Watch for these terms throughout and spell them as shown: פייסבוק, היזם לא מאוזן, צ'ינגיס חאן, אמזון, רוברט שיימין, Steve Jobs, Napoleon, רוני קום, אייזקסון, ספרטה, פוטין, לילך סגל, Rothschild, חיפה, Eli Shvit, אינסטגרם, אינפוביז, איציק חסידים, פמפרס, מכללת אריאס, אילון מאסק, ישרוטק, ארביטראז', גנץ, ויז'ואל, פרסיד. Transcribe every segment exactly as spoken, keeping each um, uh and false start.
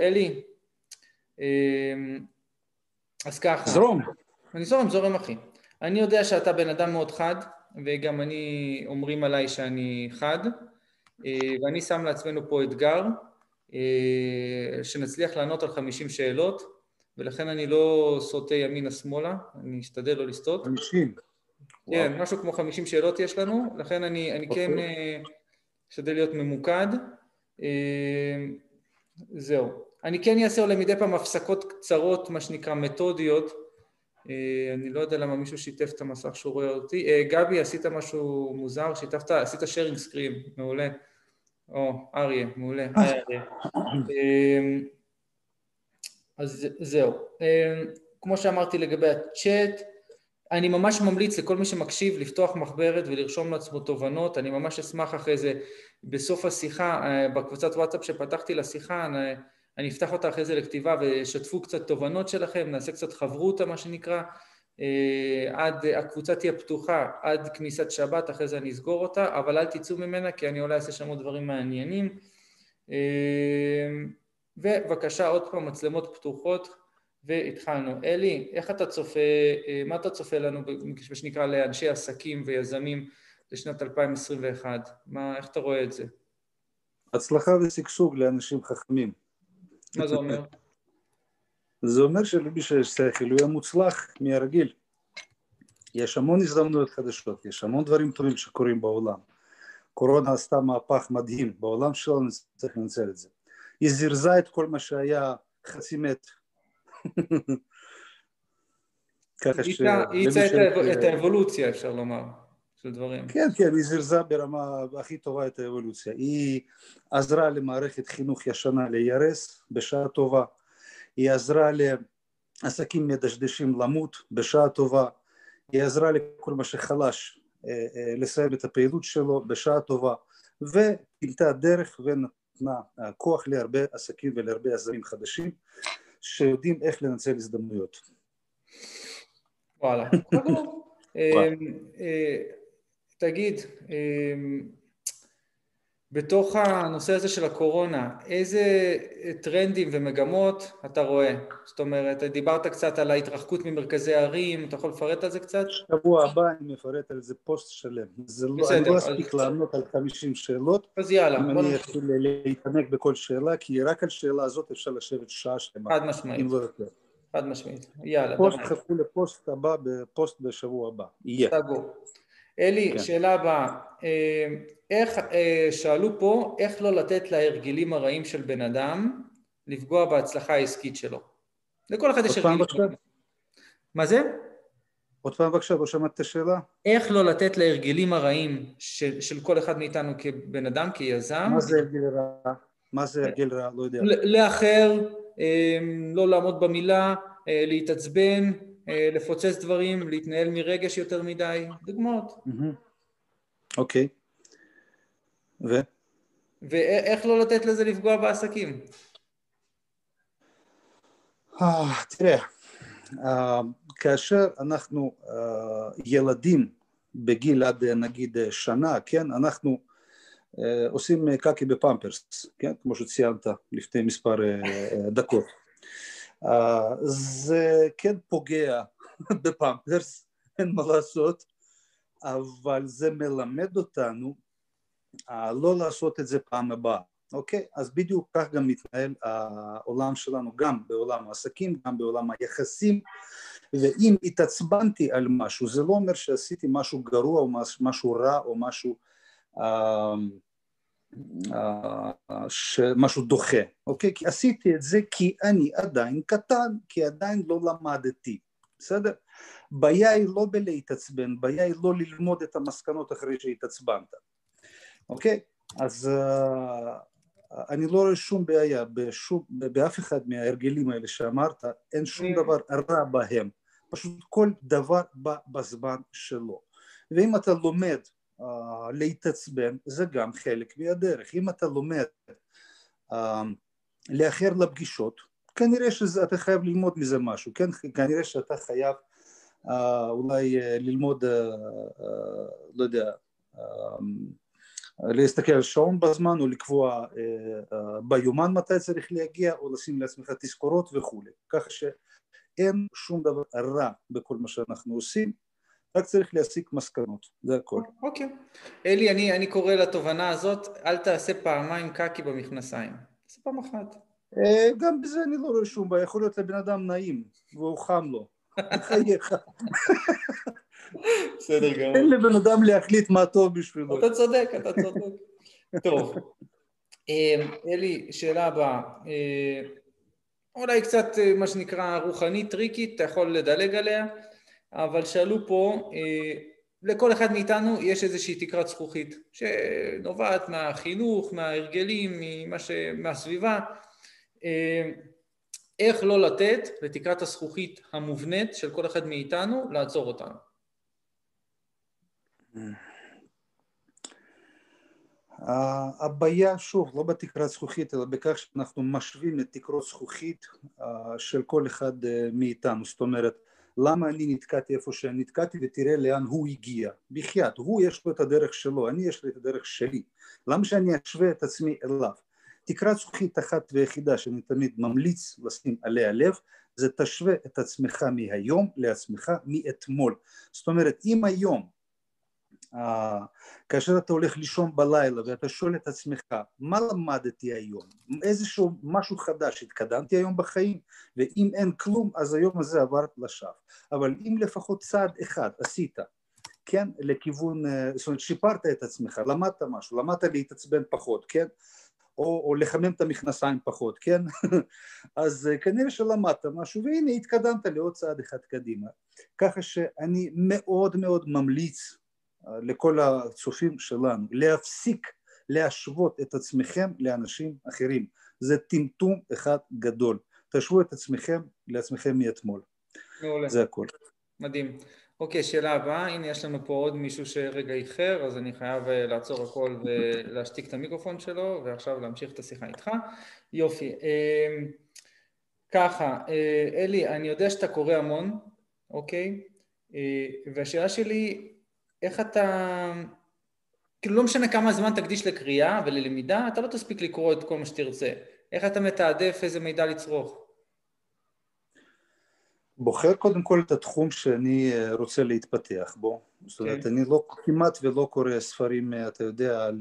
אלי, אז ככה. זרום. אני זורם, זורם אחי. אני יודע שאתה בן אדם מאוד חד, וגם אני, אומרים עליי שאני חד, ואני שם לעצמנו פה אתגר, שנצליח לענות על חמישים שאלות, ולכן אני לא סוטה ימינה-שמאלה, אני אשתדל לא לסטות. חמישים? כן, משהו כמו חמישים שאלות יש לנו, לכן אני, אני כן אשתדל להיות ממוקד. זהו. אני כן אעשה אולי מדי פעם הפסקות קצרות, מה שנקרא מתודיות, אני לא יודע למה מישהו שיתף את המסך שהוא רואה אותי. גבי, עשית משהו מוזר, שיתפת, עשית שיירינג סקרין, מעולה. או, אריה, מעולה. אז זהו. כמו שאמרתי לגבי הצ'אט, אני ממש ממליץ לכל מי שמקשיב לפתוח מחברת ולרשום לעצמו תובנות, אני ממש אשמח אחרי זה בסוף השיחה, בקבוצת וואטסאפ שפתחתי לשיחה, אני... אני אפתח אותה אחרי זה לכתיבה ושתפו קצת תובנות שלכם, נעשה קצת חברותה מה שנקרא, עד הקבוצה תהיה פתוחה, עד כניסת שבת, אחרי זה אני אסגור אותה, אבל אל תצאו ממנה כי אני אולי אעשה שם עוד דברים מעניינים. ובבקשה עוד פעם מצלמות פתוחות והתחלנו. אלי, איך אתה צופה, מה אתה צופה לנו שנקרא לאנשי עסקים ויזמים לשנת אלפיים עשרים ואחת? מה, איך אתה רואה את זה? הצלחה ושגשוג לאנשים חכמים. מה זה אומר? זה אומר שלמי שיש שכל הוא יהיה מוצלח מהרגיל. יש המון הזדמנויות חדשות, יש המון דברים טובים שקורים בעולם. קורונה עשתה מהפך מדהים, בעולם שלנו צריך לנצל את זה. היא זירזה את כל מה שהיה חצי מת. היא יצאה את האבולוציה, אפשר לומר, של דברים. כן, כן, היא זירזה ברמה הכי טובה את האבולוציה. היא עזרה למערכת חינוך ישנה להיהרס בשעה טובה. היא עזרה לעסקים מדשדשים למות בשעה טובה. היא עזרה לכל מה שחלש לסיים את הפעילות שלו בשעה טובה. ופילתה דרך ונתנה כוח להרבה עסקים ולהרבה יזמים חדשים שיודעים איך לנצל הזדמנויות. וואלה. תגיד, בתוך הנושא הזה של הקורונה, איזה טרנדים ומגמות אתה רואה? זאת אומרת, דיברת קצת על ההתרחקות ממרכזי הערים, אתה יכול לפרט על זה קצת? שבוע הבא אני מפרט על זה פוסט שלם. אני לא אספיק לענות על חמישים שאלות. אז יאללה. אני אתחיל להתעמק בכל שאלה, כי רק על שאלה הזאת אפשר לשבת שעה שלמה. חד משמעית. חד משמעית. יאללה. פוסט חפו לפוסט הבא, פוסט בשבוע הבא. יהיה. אלי, שאלה הבאה, איך, שאלו פה, איך לא לתת להרגילים הרעים של בן אדם לפגוע בהצלחה העסקית שלו? לכל אחד יש הרגילים. מה זה? עוד פעם בבקשה, לא שמעת את השאלה. איך לא לתת להרגילים הרעים של, של כל אחד מאיתנו כבן אדם, כיזם? מה זה הרגיל רע? מה זה הרגיל רע? לא יודע. לאחר, לא לעמוד במילה, להתעצבן, לפוצץ דברים, להתנהל מרגש יותר מדי, דוגמאות. אוקיי. ו? ואיך לא לתת לזה לפגוע בעסקים? תראה, כאשר אנחנו ילדים בגיל עד נגיד שנה, כן, אנחנו עושים קקי בפמפרס, כן, כמו שציינת לפני מספר דקות. זה כן פוגע בפמפרס, אין מה לעשות, אבל זה מלמד אותנו לא לעשות את זה פעם הבאה, אוקיי? אז בדיוק כך גם מתנהל העולם שלנו, גם בעולם העסקים, גם בעולם היחסים, ואם התעצבנתי על משהו, זה לא אומר שעשיתי משהו גרוע או משהו רע או משהו... משהו דוחה, אוקיי? כי עשיתי את זה כי אני עדיין קטן, כי עדיין לא למדתי, בסדר? בעיה היא לא בלהתעצבן, בעיה היא לא ללמוד את המסקנות אחרי שהתעצבנת, אוקיי? אז אני לא רואה שום בעיה, באף אחד מההרגלים האלה שאמרת, אין שום דבר רע בהם, פשוט כל דבר בא בזמן שלו, ואם אתה לומד להתעצבן, זה גם חלק מהדרך. אם אתה לומד לאחר לפגישות, כנראה שאתה חייב ללמוד מזה משהו, כנראה שאתה חייב אולי ללמוד, לא יודע, להסתכל על שעון בזמן, או לקבוע ביומן מתי צריך להגיע, או לשים לעצמך תזכורות וכו'. כך שאין שום דבר רע בכל מה שאנחנו עושים, רק צריך להסיק מסקנות, זה הכל. אוקיי. אלי, אני, אני קורא לתובנה הזאת, אל תעשה פעמיים קקי במכנסיים. תעשה פעם אחת. גם בזה אני לא רואה שום בעיה, יכול להיות לבן אדם נעים, והוא חם לו. חייך. בסדר גמור. אין לבן אדם להחליט מה טוב בשבילו. אתה צודק, אתה צודק. טוב. אלי, שאלה הבאה. אולי קצת מה שנקרא רוחנית, טריקית, אתה יכול לדלג עליה, אבל שאלו פה, לכל אחד מאיתנו יש איזושהי תקרת זכוכית, שנובעת מהחינוך, מההרגלים, מהסביבה, איך לא לתת לתקרת הזכוכית המובנית של כל אחד מאיתנו לעצור אותנו? הבעיה שוב, לא בתקרת זכוכית, אלא בכך שאנחנו משווים את תקרות זכוכית של כל אחד מאיתנו. זאת אומרת, למה אני נתקעתי איפה שאני נתקעתי ותראה לאן הוא הגיע? בחייאת, הוא יש לו את הדרך שלו, אני יש לי את הדרך שלי. למה שאני אשווה את עצמי אליו? תקרת זכוכית אחת ויחידה שאני תמיד ממליץ לשים עליה לב, זה תשווה את עצמך מהיום לעצמך מאתמול. זאת אומרת, אם היום, כאשר אתה הולך לישון בלילה ואתה שואל את עצמך, מה למדתי היום? איזשהו משהו חדש, התקדמתי היום בחיים, ואם אין כלום, אז היום הזה עברת לשווא. אבל אם לפחות צעד אחד עשית, כן, לכיוון, זאת אומרת, שיפרת את עצמך, למדת משהו, למדת להתעצבן פחות, כן? או, או לחמם את המכנסיים פחות, כן? אז כנראה שלמדת משהו, והנה התקדמת לעוד צעד אחד קדימה. ככה שאני מאוד מאוד ממליץ לכל הצופים שלנו, להפסיק להשוות את עצמכם לאנשים אחרים. זה טמטום אחד גדול. תשוו את עצמכם לעצמכם מאתמול. מעולה. זה הכל. מדהים. אוקיי, שאלה הבאה. הנה יש לנו פה עוד מישהו שרגע איחר, אז אני חייב לעצור הכל ולהשתיק את המיקרופון שלו, ועכשיו להמשיך את השיחה איתך. יופי. ככה, אלי, אני יודע שאתה קורא המון, אוקיי? והשאלה שלי, איך אתה, כאילו לא משנה כמה זמן תקדיש לקריאה וללמידה, אתה לא תספיק לקרוא את כל מה שתרצה. איך אתה מתעדף איזה מידע לצרוך? בוחר קודם כל את התחום שאני רוצה להתפתח בו. Okay. זאת אומרת, אני לא, כמעט ולא קורא ספרים, אתה יודע, על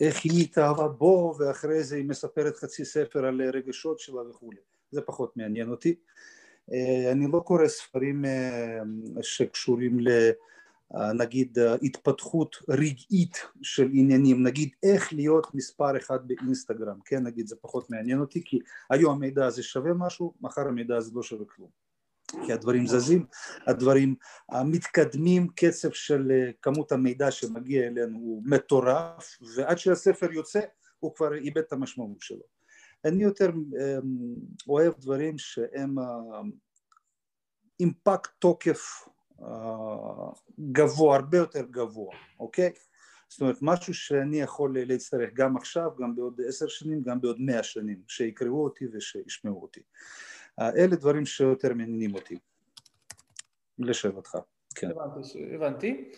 איך היא התאהבה בו, ואחרי זה היא מספרת חצי ספר על רגשות שלה וכו'. זה פחות מעניין אותי. אני לא קורא ספרים שקשורים לנגיד התפתחות רגעית של עניינים, נגיד איך להיות מספר אחד באינסטגרם, כן, נגיד זה פחות מעניין אותי, כי היום המידע הזה שווה משהו, מחר המידע הזה לא שווה כלום, כי הדברים זזים, הדברים מתקדמים, קצב של כמות המידע שמגיע אלינו הוא מטורף, ועד שהספר יוצא הוא כבר איבד את המשמעות שלו. אני יותר אוהב דברים שהם אימפקט תוקף גבוה, הרבה יותר גבוה, אוקיי? זאת אומרת, משהו שאני יכול להצטרך גם עכשיו, גם בעוד עשר שנים, גם בעוד מאה שנים, שיקראו אותי ושישמעו אותי. אלה דברים שיותר מעניינים אותי. לשאלתך. כן. הבנתי.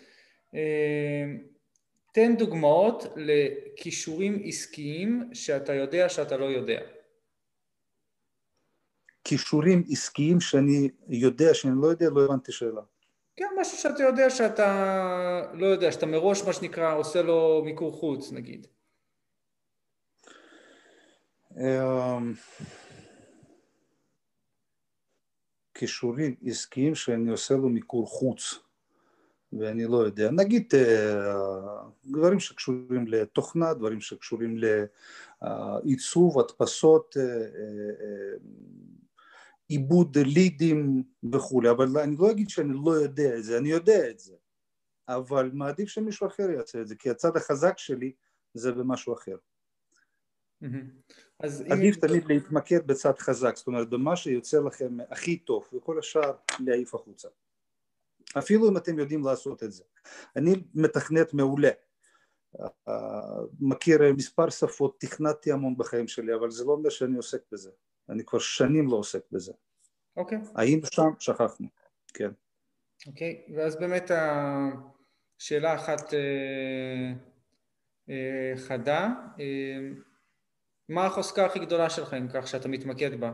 תן דוגמאות לכישורים עסקיים שאתה יודע שאתה לא יודע. כישורים עסקיים שאני יודע שאני לא יודע, לא הבנתי שאלה. כן, משהו שאתה יודע שאתה לא יודע, שאתה מראש מה שנקרא עושה לו מיקור חוץ נגיד. כישורים עסקיים שאני עושה לו מיקור חוץ. ואני לא יודע, נגיד דברים שקשורים לתוכנה, דברים שקשורים לעיצוב, הדפסות, עיבוד לידים וכו', אבל אני לא אגיד שאני לא יודע את זה, אני יודע את זה, אבל מעדיף שמישהו אחר יעשה את זה, כי הצד החזק שלי זה במשהו אחר. עדיף תמיד להתמקד בצד חזק, זאת אומרת במה שיוצא לכם הכי טוב, וכל השאר להעיף החוצה. אפילו אם אתם יודעים לעשות את זה. אני מתכנת מעולה, מכיר מספר שפות, תכנתתי המון בחיים שלי, אבל זה לא אומר שאני עוסק בזה, אני כבר שנים לא עוסק בזה. אוקיי. היינו שם, שכחנו, כן. אוקיי, ואז באמת שאלה אחת חדה, מה החוזקה הכי גדולה שלך, אם כך שאתה מתמקד בה?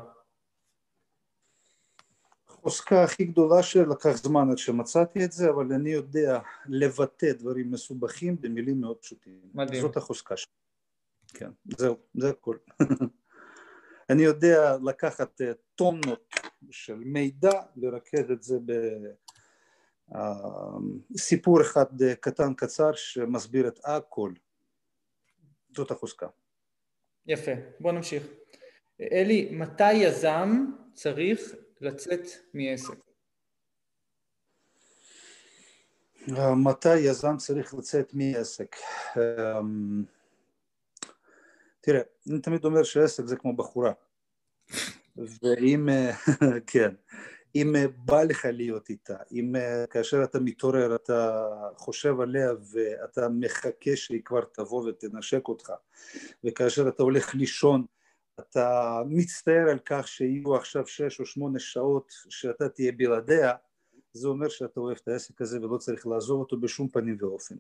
החוזקה הכי גדולה של לקח זמן עד שמצאתי את זה, אבל אני יודע לבטא דברים מסובכים במילים מאוד פשוטים. מדהים. זאת החוזקה שלי. כן, זהו, זה הכל. אני יודע לקחת טונות של מידע, לרכז את זה בסיפור אחד קטן קצר שמסביר את הכל. זאת החוזקה. יפה, בוא נמשיך. אלי, מתי יזם צריך לצאת מעסק? מתי יזם צריך לצאת מעסק? תראה, אני תמיד אומר שעסק זה כמו בחורה. ואם, כן, אם בא לך להיות איתה, אם כאשר אתה מתעורר, אתה חושב עליה ואתה מחכה שהיא כבר תבוא ותנשק אותך, וכאשר אתה הולך לישון, אתה מצטער על כך שיהיו עכשיו שש או שמונה שעות שאתה תהיה בלעדיה, זה אומר שאתה אוהב את העסק הזה ולא צריך לעזוב אותו בשום פנים ואופן.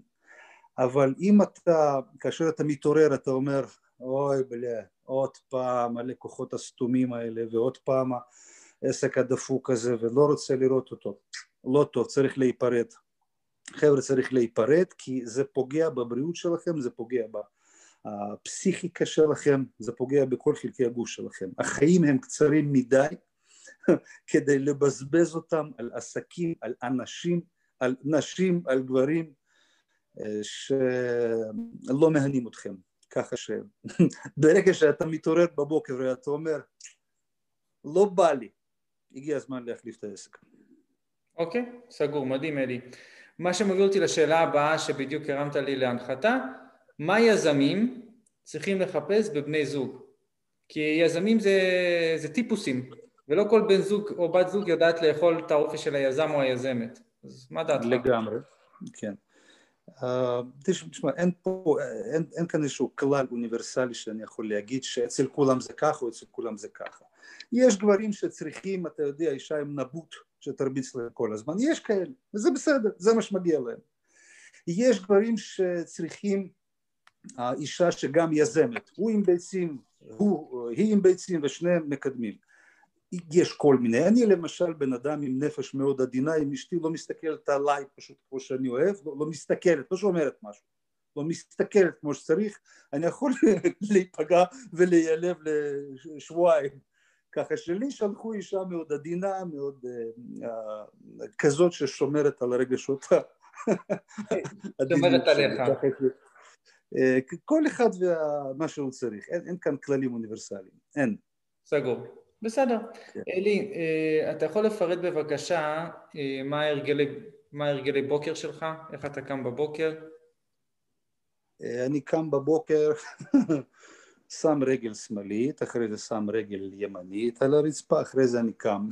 אבל אם אתה, כאשר אתה מתעורר, אתה אומר, אוי בלה, עוד פעם הלקוחות הסתומים האלה, ועוד פעם העסק הדפוק הזה, ולא רוצה לראות אותו, לא טוב, צריך להיפרד. חבר'ה, צריך להיפרד, כי זה פוגע בבריאות שלכם, זה פוגע בפסיכיקה שלכם, זה פוגע בכל חלקי הגוף שלכם. החיים הם קצרים מדי, כדי לבזבז אותם על עסקים, על אנשים, על נשים, על גברים, שלא מהנים אתכם. ככה שברגע שאתה מתעורר בבוקר ואתה אומר, לא בא לי, הגיע הזמן להחליף את העסק. אוקיי, okay, סגור, מדהים אלי. מה שמוביל אותי לשאלה הבאה שבדיוק הרמת לי להנחתה, מה יזמים צריכים לחפש בבני זוג? כי יזמים זה, זה טיפוסים, ולא כל בן זוג או בת זוג יודעת לאכול את האופי של היזם או היזמת. אז מה דעתך? לגמרי, כן. תשמע, אין כאן איזשהו כלל אוניברסלי שאני יכול להגיד שאצל כולם זה ככה או אצל כולם זה ככה. יש גברים שצריכים, אתה יודע, אישה עם נבוט שתרביץ להם כל הזמן, יש כאלה, וזה בסדר, זה מה שמגיע להם. יש גברים שצריכים אישה שגם יזמת, הוא עם ביצים, היא עם ביצים ושניהם מקדמים. יש כל מיני, אני למשל בן אדם עם נפש מאוד עדינה, אם אשתי לא מסתכלת עליי פשוט כמו שאני אוהב, לא, לא מסתכלת, לא שאומרת משהו, לא מסתכלת כמו שצריך, אני יכול להיפגע ולהיעלב לשבועיים, ככה שלי שלחו אישה מאוד עדינה, מאוד uh, uh, כזאת ששומרת על הרגשות, שומרת עליך, uh, כל אחד ומה שהוא צריך, אין, אין כאן כללים אוניברסליים, אין. סגור. בסדר. אלי, אתה יכול לפרט בבקשה מה הרגלי, מה הרגלי בוקר שלך? איך אתה קם בבוקר? אני קם בבוקר, שם רגל שמאלית, אחרי זה שם רגל ימנית על הרצפה, אחרי זה אני קם.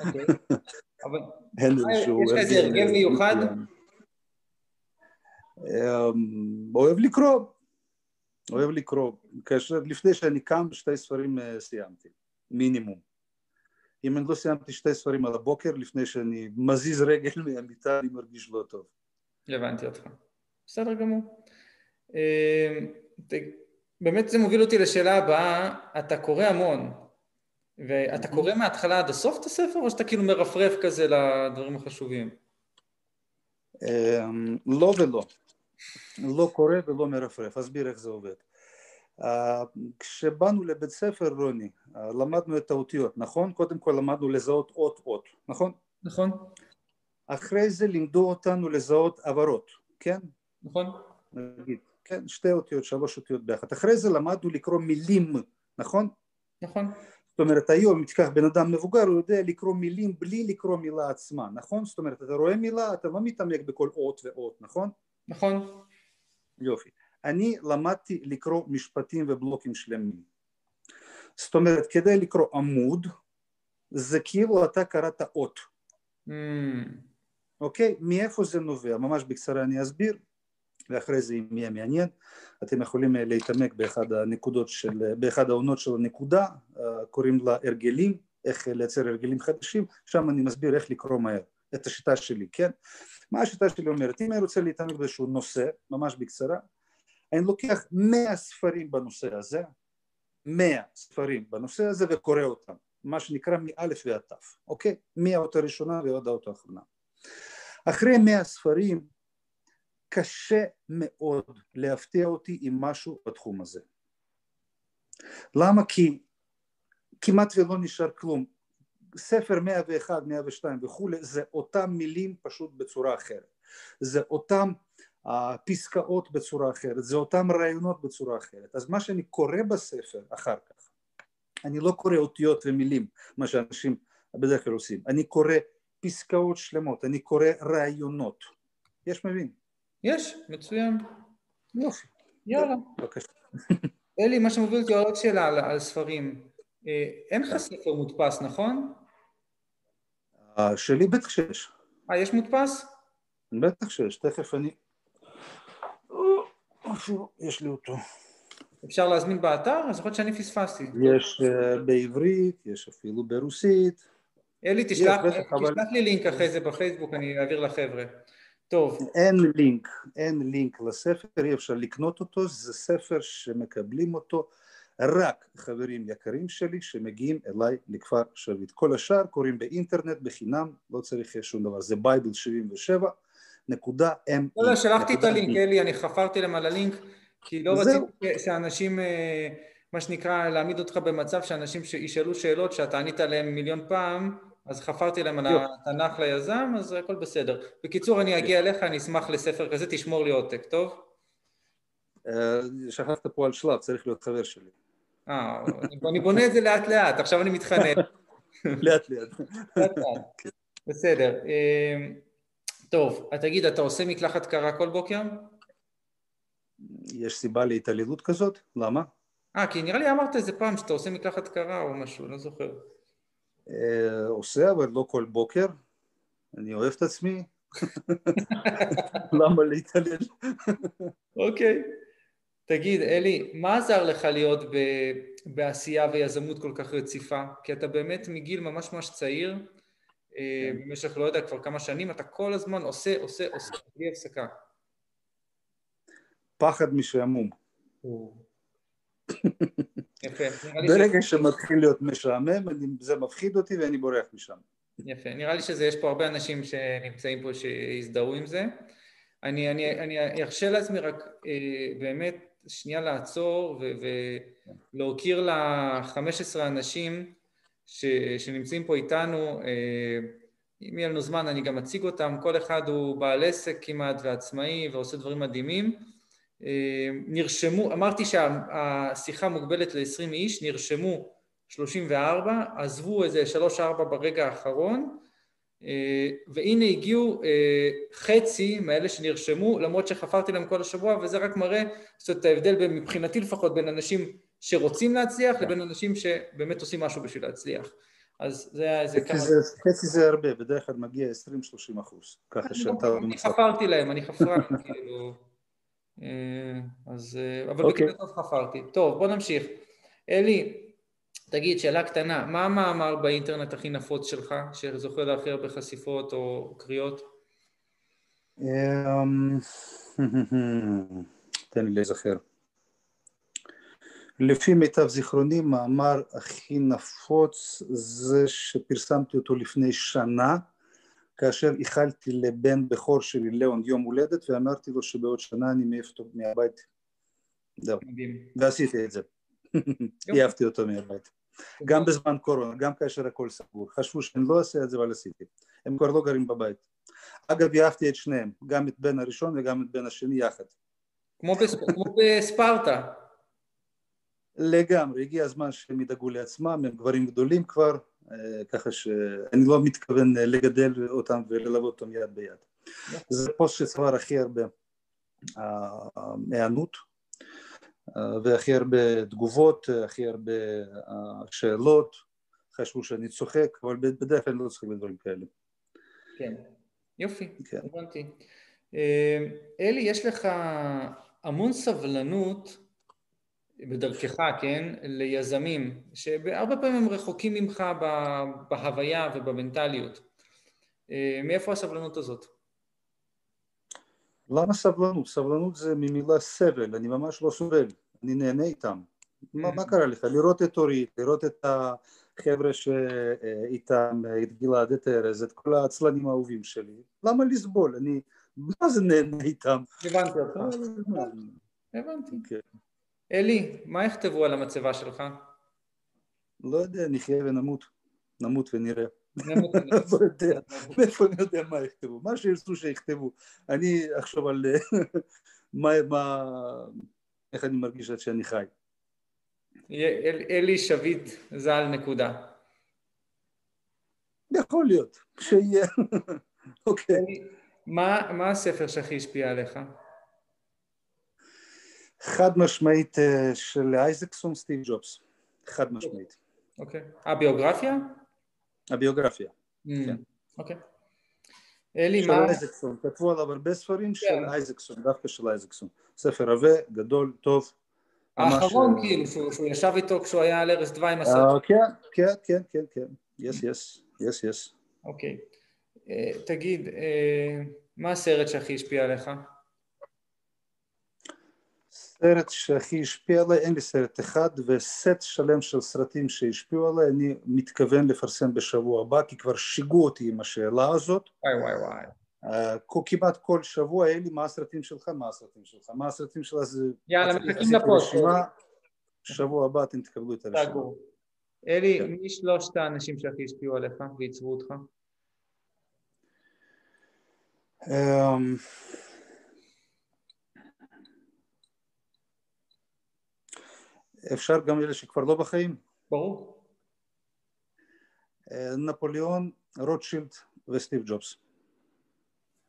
אוקיי. אבל יש איזה הרגל מיוחד? אוהב לקרוא. אוהב לקרוא. כאשר לפני שאני קם, שתי ספרים סיימתי. מינימום. אם אני לא סיימתי שתי ספרים על הבוקר, לפני שאני מזיז רגל מהמיטה, אני מרגיש לא טוב. הבנתי אותך. בסדר גמור. באמת זה מוביל אותי לשאלה הבאה, אתה קורא המון, ואתה קורא מההתחלה עד הסוף את הספר, או שאתה כאילו מרפרף כזה לדברים החשובים? לא ולא. לא קורא ולא מרפרף. אסביר איך זה עובד. כשבאנו לבית ספר, רוני, למדנו את האותיות, נכון? קודם כל למדנו לזהות אות אות, נכון? נכון. אחרי זה לימדו אותנו לזהות עברות, כן? נכון. נגיד, כן, שתי אותיות, שלוש אותיות באחת. אחרי זה למדנו לקרוא מילים, נכון? נכון. זאת אומרת, היום, אם תיקח בן אדם מבוגר, הוא יודע לקרוא מילים בלי לקרוא מילה עצמה, נכון? זאת אומרת, אתה רואה מילה, אתה לא מתעמק בכל אות ואות, נכון? נכון. יופי. אני למדתי לקרוא משפטים ובלוקים שלמים. זאת אומרת, כדי לקרוא עמוד, זה כאילו אתה קראת אות. אוקיי? מאיפה זה נובע? ממש בקצרה אני אסביר, ואחרי זה אם יהיה מעניין, אתם יכולים להתעמק באחד הנקודות של, באחד העונות של הנקודה, קוראים לה הרגלים, איך לייצר הרגלים חדשים, שם אני מסביר איך לקרוא מהר. את השיטה שלי, כן? מה השיטה שלי אומרת? אם אני רוצה להתעמק באיזשהו נושא, ממש בקצרה, אני לוקח מאה ספרים בנושא הזה, מאה ספרים בנושא הזה וקורא אותם, מה שנקרא מאלף ועד תף, אוקיי? מהאות הראשונה ועד האות האחרונה. אחרי מאה ספרים, קשה מאוד להפתיע אותי עם משהו בתחום הזה. למה? כי כמעט ולא נשאר כלום. ספר מאה ואחת, מאה ושתיים וכו', זה אותם מילים פשוט בצורה אחרת. זה אותם uh, פסקאות בצורה אחרת, זה אותם רעיונות בצורה אחרת. אז מה שאני קורא בספר אחר כך, אני לא קורא אותיות ומילים, מה שאנשים בדרך כלל עושים. אני קורא פסקאות שלמות, אני קורא רעיונות. יש מבין? יש, מצוין. יופי. יאללה. בבקשה. אלי, מה שמוביל אותי עוד שאלה על, על ספרים. אין לך ספר מודפס, נכון? שלי בטח שיש. אה, יש מודפס? בטח שיש, תכף אני... יש לי אותו. אפשר להזמין באתר? אז יכול להיות שאני פספסתי. יש בעברית, יש אפילו ברוסית. אלי, תשלח לי לינק אחרי זה בפייסבוק, אני אעביר לחבר'ה. טוב. אין לינק, אין לינק לספר, אי אפשר לקנות אותו, זה ספר שמקבלים אותו רק חברים יקרים שלי שמגיעים אליי לכפר שביט. כל השאר קוראים באינטרנט בחינם, לא צריך שום דבר, זה בייבל שבעים ושבע נקודה אם. לא, שלחתי את הלינק, אלי, אני חפרתי להם על הלינק, כי לא רציתי שאנשים, מה שנקרא, להעמיד אותך במצב שאנשים שישאלו שאלות שאתה ענית עליהם מיליון פעם, אז חפרתי להם על התנ"ך ליזם, אז הכל בסדר. בקיצור, אני אגיע אליך, אני אשמח לספר כזה, תשמור לי עותק, טוב? שכחת פה על שלב, צריך להיות חבר שלי. אה, אני בונה את זה לאט לאט, עכשיו אני מתחנן. לאט לאט. לאט לאט, בסדר. טוב, תגיד, אתה עושה מקלחת קרה כל בוקר? יש סיבה להתעללות כזאת? למה? אה, כי נראה לי אמרת איזה פעם שאתה עושה מקלחת קרה או משהו, לא זוכר. עושה, אבל לא כל בוקר. אני אוהב את עצמי. למה להתעלל? אוקיי. תגיד, אלי, מה עזר לך להיות בעשייה ויזמות כל כך רציפה? כי אתה באמת מגיל ממש ממש צעיר, במשך לא יודע כבר כמה שנים, אתה כל הזמן עושה, עושה, עושה, בלי הפסקה. פחד משעמום. יפה. ברגע שמתחיל להיות משעמם, זה מפחיד אותי ואני בורח משם. יפה. נראה לי שזה, יש פה הרבה אנשים שנמצאים פה שיזדהו עם זה. אני, אני, אני ארשה לעצמי רק באמת שנייה לעצור ולהוקיר ל-חמישה עשר אנשים שנמצאים פה איתנו. אם יהיה לנו זמן, אני גם אציג אותם. כל אחד הוא בעל עסק כמעט ועצמאי ועושה דברים מדהימים. נרשמו, אמרתי שהשיחה מוגבלת ל-עשרים איש, נרשמו שלושים וארבע, עזבו איזה שלוש ארבע ברגע האחרון, והנה הגיעו חצי מאלה שנרשמו, למרות שחפרתי להם כל השבוע, וזה רק מראה, זאת אומרת, ההבדל מבחינתי לפחות בין אנשים שרוצים להצליח, לבין אנשים שבאמת עושים משהו בשביל להצליח. אז זה היה איזה כמה... חצי זה הרבה, בדרך כלל מגיע עשרים שלושים אחוז, ככה שאתה... אני חפרתי להם, אני חפרתי, כאילו... אז... אבל בגלל טוב חפרתי. טוב, בוא נמשיך. אלי, תגיד, שאלה קטנה, מה המאמר באינטרנט הכי נפוץ שלך, שזוכה להכי הרבה חשיפות או קריאות? תן לי להיזכר. לפי מיטב זיכרוני, מאמר הכי נפוץ זה שפרסמתי אותו לפני שנה, כאשר איחלתי לבן בכור שלי, ליאון, יום הולדת, ואמרתי לו שבעוד שנה אני מעיף אותו מהבית. זהו, ועשיתי את זה. יעפתי אותו מהבית. גם בזמן קורונה, גם כאשר הכל סגור. חשבו שאני לא עושה את זה, אבל עשיתי. הם כבר לא גרים בבית. אגב, יעפתי את שניהם, גם את בן הראשון וגם את בן השני יחד. כמו בספרטה. לגמרי, הגיע הזמן שהם ידאגו לעצמם, הם גברים גדולים כבר, ככה שאני לא מתכוון לגדל אותם וללוות אותם יד ביד. זה פוסט שצבר הכי הרבה הענות, והכי הרבה תגובות, הכי הרבה שאלות, חשבו שאני צוחק, אבל בדרך כלל אני לא צוחק בדברים כאלה. כן, יופי, הבנתי. אלי, יש לך המון סבלנות בדרכך, כן, ליזמים, שהרבה פעמים הם רחוקים ממך בהוויה ובמנטליות. מאיפה הסבלנות הזאת? למה סבלנות? סבלנות זה ממילה סבל, אני ממש לא סובל, אני נהנה איתם. מה, מה קרה לך? לראות את אורי, לראות את החבר'ה שאיתם, את גלעד, את ארז, את כל העצלנים האהובים שלי. למה לסבול? אני, מה זה נהנה איתם? הבנתי אותך. הבנתי. אלי, מה יכתבו על המצבה שלך? לא יודע, נחיה ונמות. נמות ונראה. נמות ונראה. לא יודע, מאיפה אני יודע מה יכתבו. מה שירצו שיכתבו. אני אחשוב על איך אני מרגיש עד שאני חי. אלי שביט זל נקודה. יכול להיות, שיהיה. אוקיי. מה הספר שהכי השפיע עליך? חד משמעית של אייזקסון, סטיב ג'ובס. חד משמעית. אוקיי. הביוגרפיה? הביוגרפיה, כן. אוקיי. של אייזקסון, כתבו עליו הרבה ספרים של אייזקסון, דווקא של אייזקסון. ספר עבה, גדול, טוב. האחרון כאילו, שהוא ישב איתו כשהוא היה על ערש דווי מסע. כן, כן, כן, כן, כן. יס, יס, יס, יס. אוקיי. תגיד, מה הסרט שהכי השפיע עליך? סרט שהכי השפיע עליי, אין לי סרט אחד, וסט שלם של סרטים שהשפיעו עליי, אני מתכוון לפרסם בשבוע הבא, כי כבר שיגעו אותי עם השאלה הזאת. וואי וואי וואי. כמעט כל שבוע, אלי, מה הסרטים שלך, מה הסרטים שלך, מה הסרטים שלך, זה... יאללה, מחכים לפוסט. שבוע הבא אתם תקבלו את הרשימה. אלי, מי שלושת האנשים שהכי השפיעו עליך ועיצבו אותך? אפשר גם אלה שכבר לא בחיים? ברור. נפוליאון, רוטשילד וסטיב ג'ובס.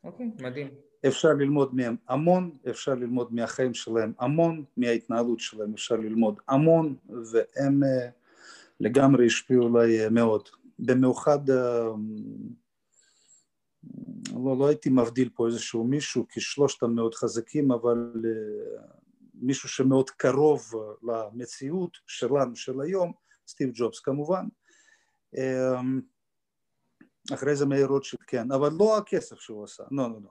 אוקיי, מדהים. אפשר ללמוד מהם המון, אפשר ללמוד מהחיים שלהם המון, מההתנהלות שלהם אפשר ללמוד המון, והם לגמרי השפיעו עליי מאוד. במיוחד, לא, לא הייתי מבדיל פה איזשהו מישהו, כי שלושתם מאוד חזקים, אבל מישהו שמאוד קרוב למציאות שלנו של היום, סטיב ג'ובס כמובן. אחרי זה מאיר רוטשילד, כן, אבל לא הכסף שהוא עשה, לא, לא, לא.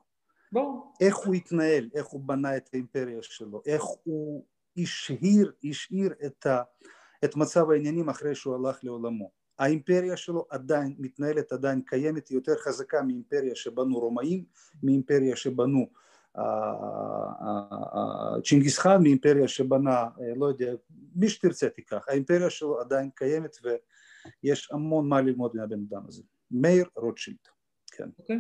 בואו. איך הוא התנהל, איך הוא בנה את האימפריה שלו, איך הוא השאיר, השאיר את, ה, את מצב העניינים אחרי שהוא הלך לעולמו. האימפריה שלו עדיין מתנהלת, עדיין קיימת, היא יותר חזקה מאימפריה שבנו רומאים, מאימפריה שבנו צ'ינגיס חאן, מאימפריה שבנה, לא יודע, מי שתרצה תיקח, האימפריה שלו עדיין קיימת ויש המון מה ללמוד מהבן אדם הזה. מאיר רוטשילד, כן. אוקיי.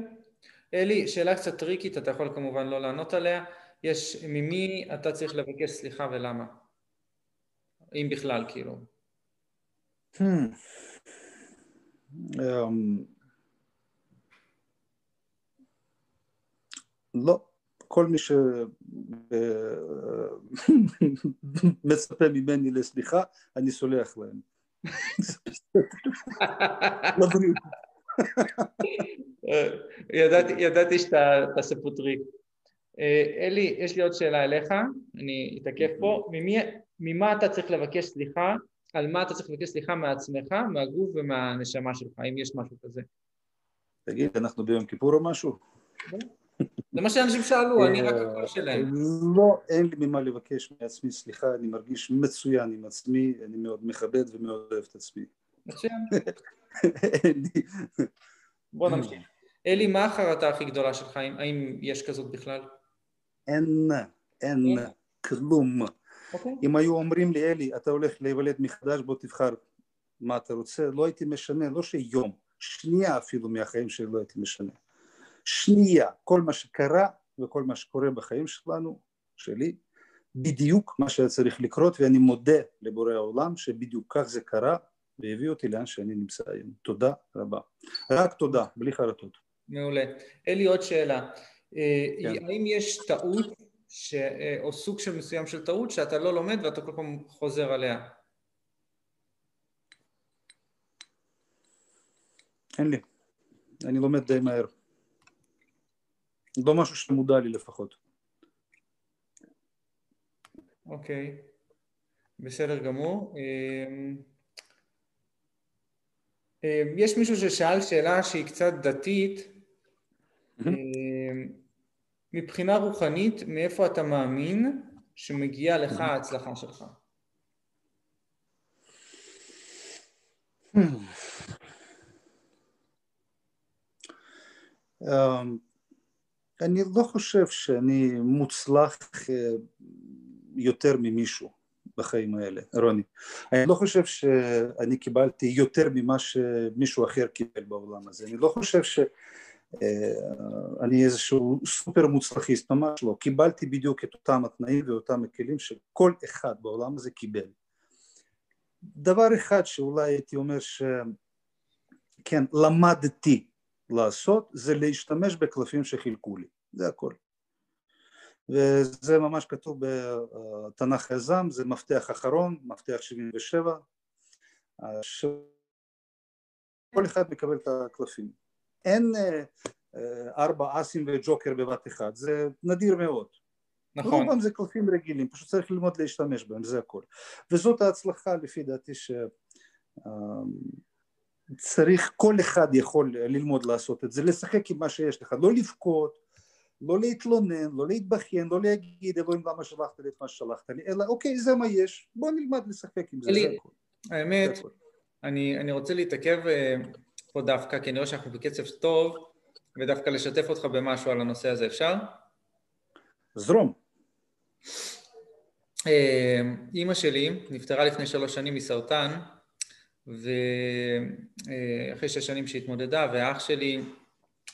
אלי, שאלה קצת טריקית, אתה יכול כמובן לא לענות עליה, יש ממי אתה צריך לבקש סליחה ולמה? אם בכלל, כאילו. לא, כל מי שמצפה ממני לסליחה, אני סולח להם. לא בריאות. ידעתי שאתה תעשה פה טריק. אלי, יש לי עוד שאלה אליך, אני אתעכב פה. ממה אתה צריך לבקש סליחה, על מה אתה צריך לבקש סליחה מעצמך, מהגוף ומהנשמה שלך, אם יש משהו כזה? תגיד, אנחנו ביום כיפור או משהו? זה מה שאנשים שאלו, אני רק הכל שלהם. לא, אין לי ממה לבקש מעצמי סליחה, אני מרגיש מצוין עם עצמי, אני מאוד מכבד ומאוד אוהב את עצמי. מצוין. בוא נמשיך. אלי, מה החרטה הכי גדולה שלך? האם יש כזאת בכלל? אין, אין, כלום. אם היו אומרים לי, אלי, אתה הולך להיוולד מחדש, בוא תבחר מה אתה רוצה, לא הייתי משנה, לא שיום, שנייה אפילו מהחיים שלי לא הייתי משנה. שנייה, כל מה שקרה וכל מה שקורה בחיים שלנו, שלי, בדיוק מה שהיה צריך לקרות, ואני מודה לבורא העולם שבדיוק כך זה קרה, והביא אותי לאן שאני נמצא היום. תודה רבה. רק תודה, בלי חרטות. מעולה. אלי, עוד שאלה. האם יש טעות, או סוג של מסוים של טעות, שאתה לא לומד ואתה כל פעם חוזר עליה? אין לי. אני לומד די מהר. לא משהו שמודע לי לפחות. אוקיי. בסדר גמור. יש מישהו ששאל שאלה שהיא קצת דתית, מבחינה רוחנית, מאיפה אתה מאמין שמגיעה לך ההצלחה שלך? אני לא חושב שאני מוצלח יותר ממישהו בחיים האלה, רוני. אני לא חושב שאני קיבלתי יותר ממה שמישהו אחר קיבל בעולם הזה. אני לא חושב ש... אני איזשהו סופר מוצלחיסט, ממש לא. קיבלתי בדיוק את אותם התנאים ואותם הכלים שכל אחד בעולם הזה קיבל. דבר אחד שאולי הייתי אומר שכן, למדתי לעשות, זה להשתמש בקלפים שחילקו לי, זה הכל. וזה ממש כתוב בתנ"ך היזם, זה מפתח אחרון, מפתח שבעים ושבע, כל אחד מקבל את הקלפים. אין ארבע אסים וג'וקר בבת אחד, זה נדיר מאוד. נכון. רובם זה קלפים רגילים, פשוט צריך ללמוד להשתמש בהם, זה הכל. וזאת ההצלחה לפי דעתי שצריך, כל אחד יכול ללמוד לעשות את זה, לשחק עם מה שיש לך, לא לבכות, לא להתלונן, לא להתבחין, לא להגיד אלוהים למה שלחת לי את מה ששלחת לי, אלא אוקיי, זה מה יש, בוא נלמד לשחק עם זה, זה הכל. האמת, אני רוצה להתעכב... פה דווקא, כי אני רואה שאנחנו בקצב טוב, ודווקא לשתף אותך במשהו על הנושא הזה, אפשר? זרום. אמא שלי נפטרה לפני שלוש שנים מסרטן, ואחרי שש שנים שהתמודדה, והאח שלי,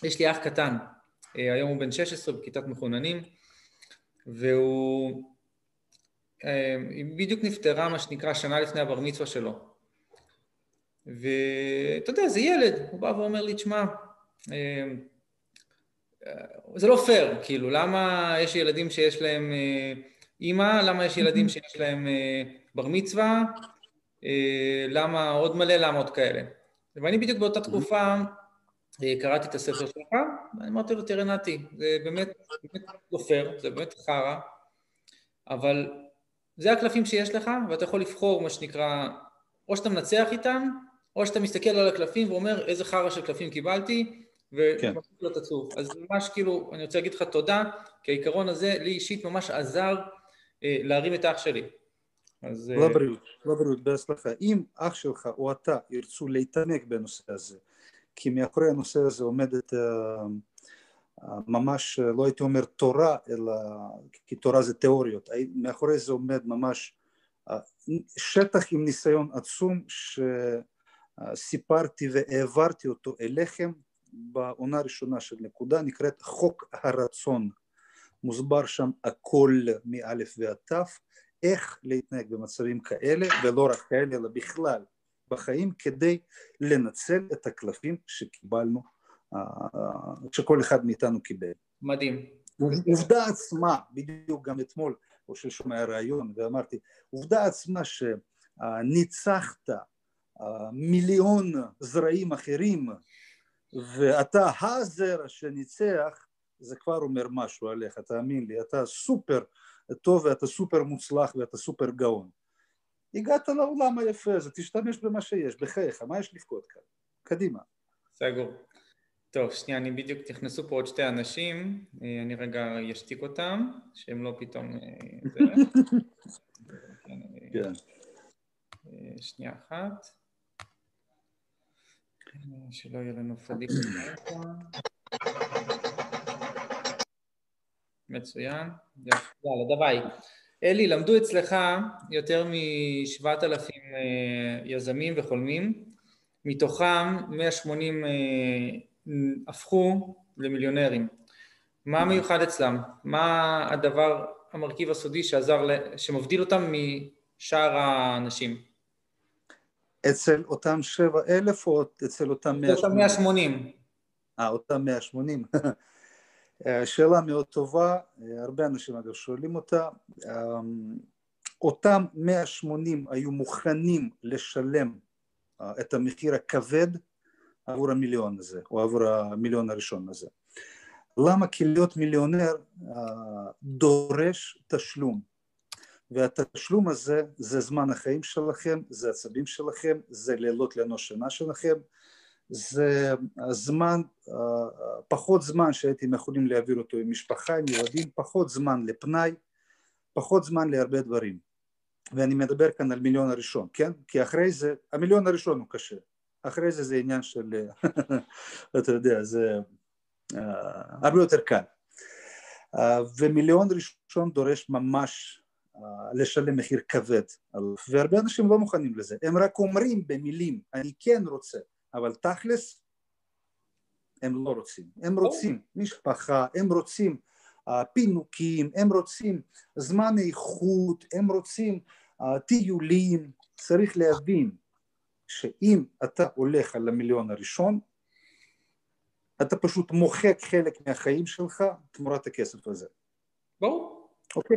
יש לי אח קטן, היום הוא בן שש עשרה בכיתת מחוננים, והוא בדיוק נפטרה, מה שנקרא, שנה לפני הבר מצווה שלו. ואתה יודע, זה ילד, הוא בא ואומר לי, תשמע, זה לא פייר, כאילו, למה יש ילדים שיש להם אימא, למה יש ילדים שיש להם בר מצווה, למה עוד מלא, למה עוד כאלה. ואני בדיוק באותה תקופה קראתי את הספר שלך, ואני אמרתי לו, תראה נתי, זה באמת לא פייר, זה באמת חרא, אבל זה הקלפים שיש לך, ואתה יכול לבחור מה שנקרא, או שאתה מנצח איתם, או שאתה מסתכל על הקלפים ואומר, איזה חרא של קלפים קיבלתי, ומפסיק לא תצוף. אז ממש כאילו, אני רוצה להגיד לך תודה, כי העיקרון הזה, לי אישית ממש עזר להרים את האח שלי. לא בריאות, לא בריאות, בהצלחה. אם אח שלך או אתה ירצו להתעמק בנושא הזה, כי מאחורי הנושא הזה עומדת ממש, לא הייתי אומר תורה, אלא כי תורה זה תיאוריות, מאחורי זה עומד ממש שטח עם ניסיון עצום שסיפרתי והעברתי אותו אליכם בעונה הראשונה של נקודה, נקראת חוק הרצון. מוסבר שם הכל מאלף ועד תף, איך להתנהג במצבים כאלה, ולא רק כאלה אלא בכלל בחיים, כדי לנצל את הקלפים שקיבלנו, שכל אחד מאיתנו קיבל. מדהים. עובדה עצמה, בדיוק גם אתמול או שלשום היה רעיון, ואמרתי, עובדה עצמה שניצחת מיליון זרעים אחרים, ואתה הזרע שניצח, זה כבר אומר משהו עליך, תאמין לי, אתה סופר טוב, ואתה סופר מוצלח, ואתה סופר גאון. הגעת לעולם היפה הזה, תשתמש במה שיש, בחייך, מה יש לבכות כאן? קדימה. סגור. טוב, שנייה, אני בדיוק, תכנסו פה עוד שתי אנשים, אני רגע אשתיק אותם, שהם לא פתאום... שנייה אחת, שלא יהיה לנו פדיק. מצוין, יאללה, דביי. אלי, למדו אצלך יותר מ-שבעת אלפים יזמים וחולמים, מתוכם מאה ושמונים... הפכו למיליונרים. מה מיוחד אצלם? מה הדבר, המרכיב הסודי שעזר, שמבדיל אותם משאר האנשים? אצל אותם שבע אלף או אצל אותם מאה שמונים? אה, אותם מאה שמונים. שאלה מאוד טובה, הרבה אנשים אגב שואלים אותה. אותם מאה שמונים היו מוכנים לשלם את המחיר הכבד עבור המיליון הזה, או עבור המיליון הראשון הזה. למה? כי להיות מיליונר דורש תשלום, והתשלום הזה זה זמן החיים שלכם, זה עצבים שלכם, זה לילות ללא שינה שלכם, זה זמן, פחות זמן שהייתם יכולים להעביר אותו עם משפחה, עם ילדים, פחות זמן לפנאי, פחות זמן להרבה דברים. ואני מדבר כאן על מיליון הראשון, כן? כי אחרי זה, המיליון הראשון הוא קשה. אחרי זה זה עניין של, אתה יודע, זה הרבה יותר קל. ומיליון ראשון דורש ממש לשלם מחיר כבד. והרבה אנשים לא מוכנים לזה. הם רק אומרים במילים, אני כן רוצה. אבל תכלס, הם לא רוצים. הם רוצים משפחה, הם רוצים פינוקים, הם רוצים זמן איכות, הם רוצים טיולים. צריך להבין שאם אתה הולך על המיליון הראשון, אתה פשוט מוחק חלק מהחיים שלך תמורת הכסף הזה. ברור. אוקיי.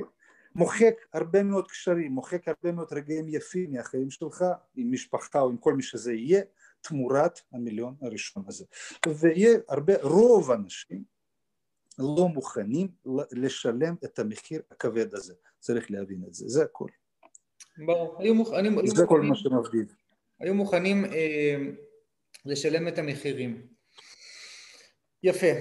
מוחק הרבה מאוד קשרים, מוחק הרבה מאוד רגעים יפים מהחיים שלך, עם משפחה או עם כל מי שזה יהיה, תמורת המיליון הראשון הזה. ויהיה הרבה, רוב האנשים לא מוכנים לשלם את המחיר הכבד הזה. צריך להבין את זה, זה הכל. ברור. זה כל מה שמבדיל. היו מוכנים לשלם את המחירים. יפה.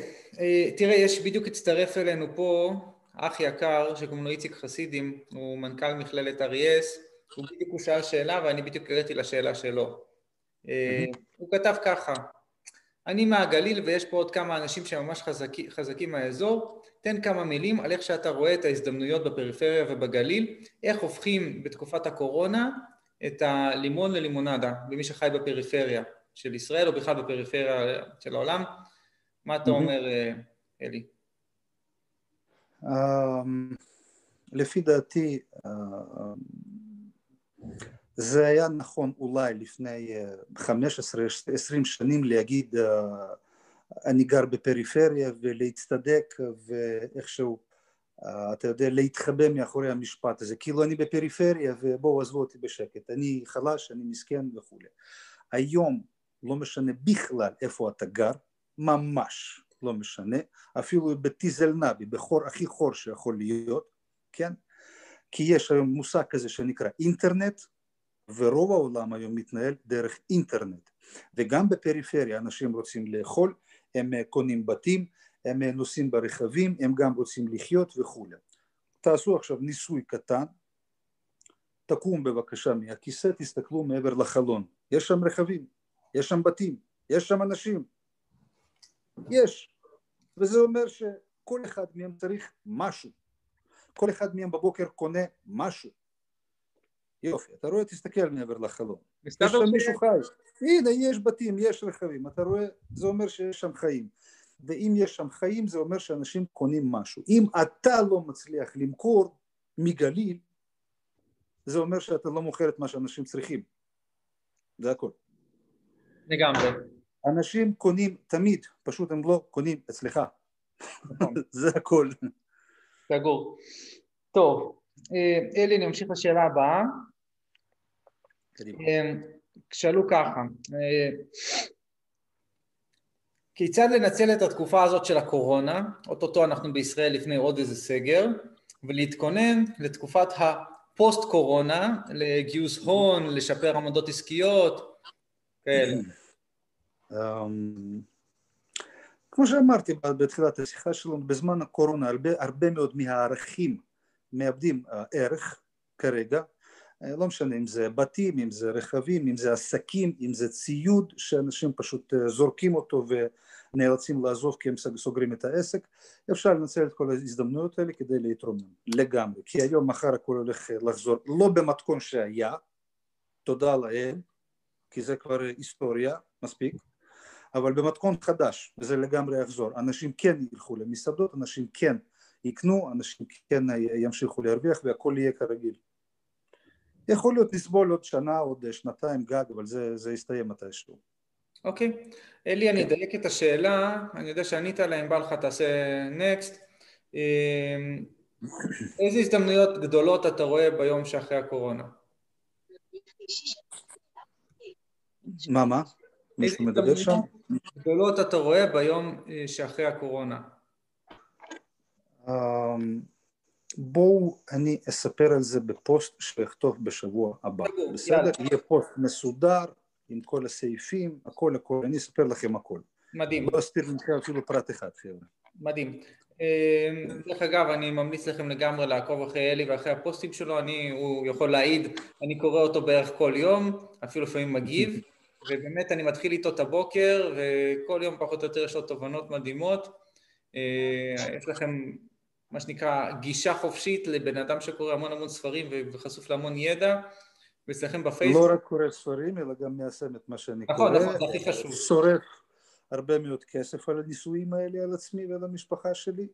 תראה, יש בדיוק הצטרף אלינו פה, אח יקר, שקוראים לו איציק חסידים, הוא מנכ"ל מכללת אריאס, הוא בדיוק הוא שאל שאלה, ואני בדיוק קראתי לשאלה שלו. הוא כתב ככה, אני מהגליל ויש פה עוד כמה אנשים שממש חזקי, חזקים מהאזור, תן כמה מילים על איך שאתה רואה את ההזדמנויות בפריפריה ובגליל, איך הופכים בתקופת הקורונה את הלימון ללימונדה, במי שחי בפריפריה של ישראל או בכלל בפריפריה של העולם, מה אתה אומר אלי? לפי דעתי, זה היה נכון אולי לפני חמש עשרה עד עשרים שנים להגיד אני גר בפריפריה ולהצטדק ואיכשהו, אתה יודע, להתחבא מאחורי המשפט הזה, כאילו אני בפריפריה ובואו עזבו אותי בשקט, אני חלש, אני מסכן וכו'. היום לא משנה בכלל איפה אתה גר, ממש לא משנה, אפילו בטיזל נבי, בחור הכי חור שיכול להיות, כן? כי יש היום מושג כזה שנקרא אינטרנט, ורוב העולם היום מתנהל דרך אינטרנט, וגם בפריפריה אנשים רוצים לאכול, הם קונים בתים, הם נוסעים ברכבים, הם גם רוצים לחיות וכו'. תעשו עכשיו ניסוי קטן, תקום בבקשה מהכיסא, תסתכלו מעבר לחלון, יש שם רכבים, יש שם בתים, יש שם אנשים, יש, וזה אומר שכל אחד מהם צריך משהו, כל אחד מהם בבוקר קונה משהו, יופי, אתה רואה, תסתכל מעבר לחלון. יש שם מישהו חי. הנה, יש בתים, יש רכבים, אתה רואה, זה אומר שיש שם חיים. ואם יש שם חיים, זה אומר שאנשים קונים משהו. אם אתה לא מצליח למכור מגליל, זה אומר שאתה לא מוכר את מה שאנשים צריכים. זה הכל. לגמרי. אנשים קונים תמיד, פשוט הם לא קונים אצלך. זה הכל. סגור. טוב. אלי, נמשיך לשאלה הבאה. שאלו ככה, כיצד לנצל את התקופה הזאת של הקורונה, אוטוטו אנחנו בישראל לפני עוד איזה סגר, ולהתכונן לתקופת הפוסט קורונה, לגיוס הון, לשפר עמדות עסקיות, כאלה. כמו שאמרתי בתחילת השיחה שלנו, בזמן הקורונה הרבה מאוד מהערכים מאבדים ערך כרגע, לא משנה אם זה בתים, אם זה רכבים, אם זה עסקים, אם זה ציוד, שאנשים פשוט זורקים אותו ונאלצים לעזוב כי הם סוגרים את העסק, אפשר לנצל את כל ההזדמנויות האלה כדי להתרומם לגמרי, כי היום מחר הכל הולך לחזור, לא במתכון שהיה, תודה לאל, כי זה כבר היסטוריה, מספיק, אבל במתכון חדש, וזה לגמרי יחזור, אנשים כן ילכו למסעדות, אנשים כן יקנו, אנשים כן ימשיכו להרוויח והכל יהיה כרגיל. יכול להיות נסבול עוד שנה, עוד שנתיים גג, אבל זה, זה יסתיים מתישהו. אוקיי. Okay. אלי, okay. אני אדייק את השאלה, אני יודע שענית עליהם, בא לך, תעשה נקסט. איזה הזדמנויות גדולות אתה רואה ביום שאחרי הקורונה? מה, מה? מישהו מדבר שם? גדולות אתה רואה ביום שאחרי הקורונה? בואו אני אספר על זה בפוסט שאכתוב בשבוע הבא, בסדר? יהיה פוסט מסודר עם כל הסעיפים, הכל הכל, אני אספר לכם הכל. מדהים. לא אספר לכם אפילו פרט אחד, חבר'ה. מדהים. דרך אגב, אני ממליץ לכם לגמרי לעקוב אחרי אלי ואחרי הפוסטים שלו, אני, הוא יכול להעיד, אני קורא אותו בערך כל יום, אפילו לפעמים מגיב, ובאמת אני מתחיל איתו את הבוקר, וכל יום פחות או יותר יש לו תובנות מדהימות. יש לכם מה שנקרא גישה חופשית לבן אדם שקורא המון המון ספרים וחשוף להמון ידע, ואצלכם בפייסבוק. לא רק קורא ספרים, אלא גם מיישם את מה שאני קורא. נכון, נכון, זה הכי חשוב. שורף הרבה מאוד כסף על הניסויים האלה, על עצמי ועל המשפחה שלי,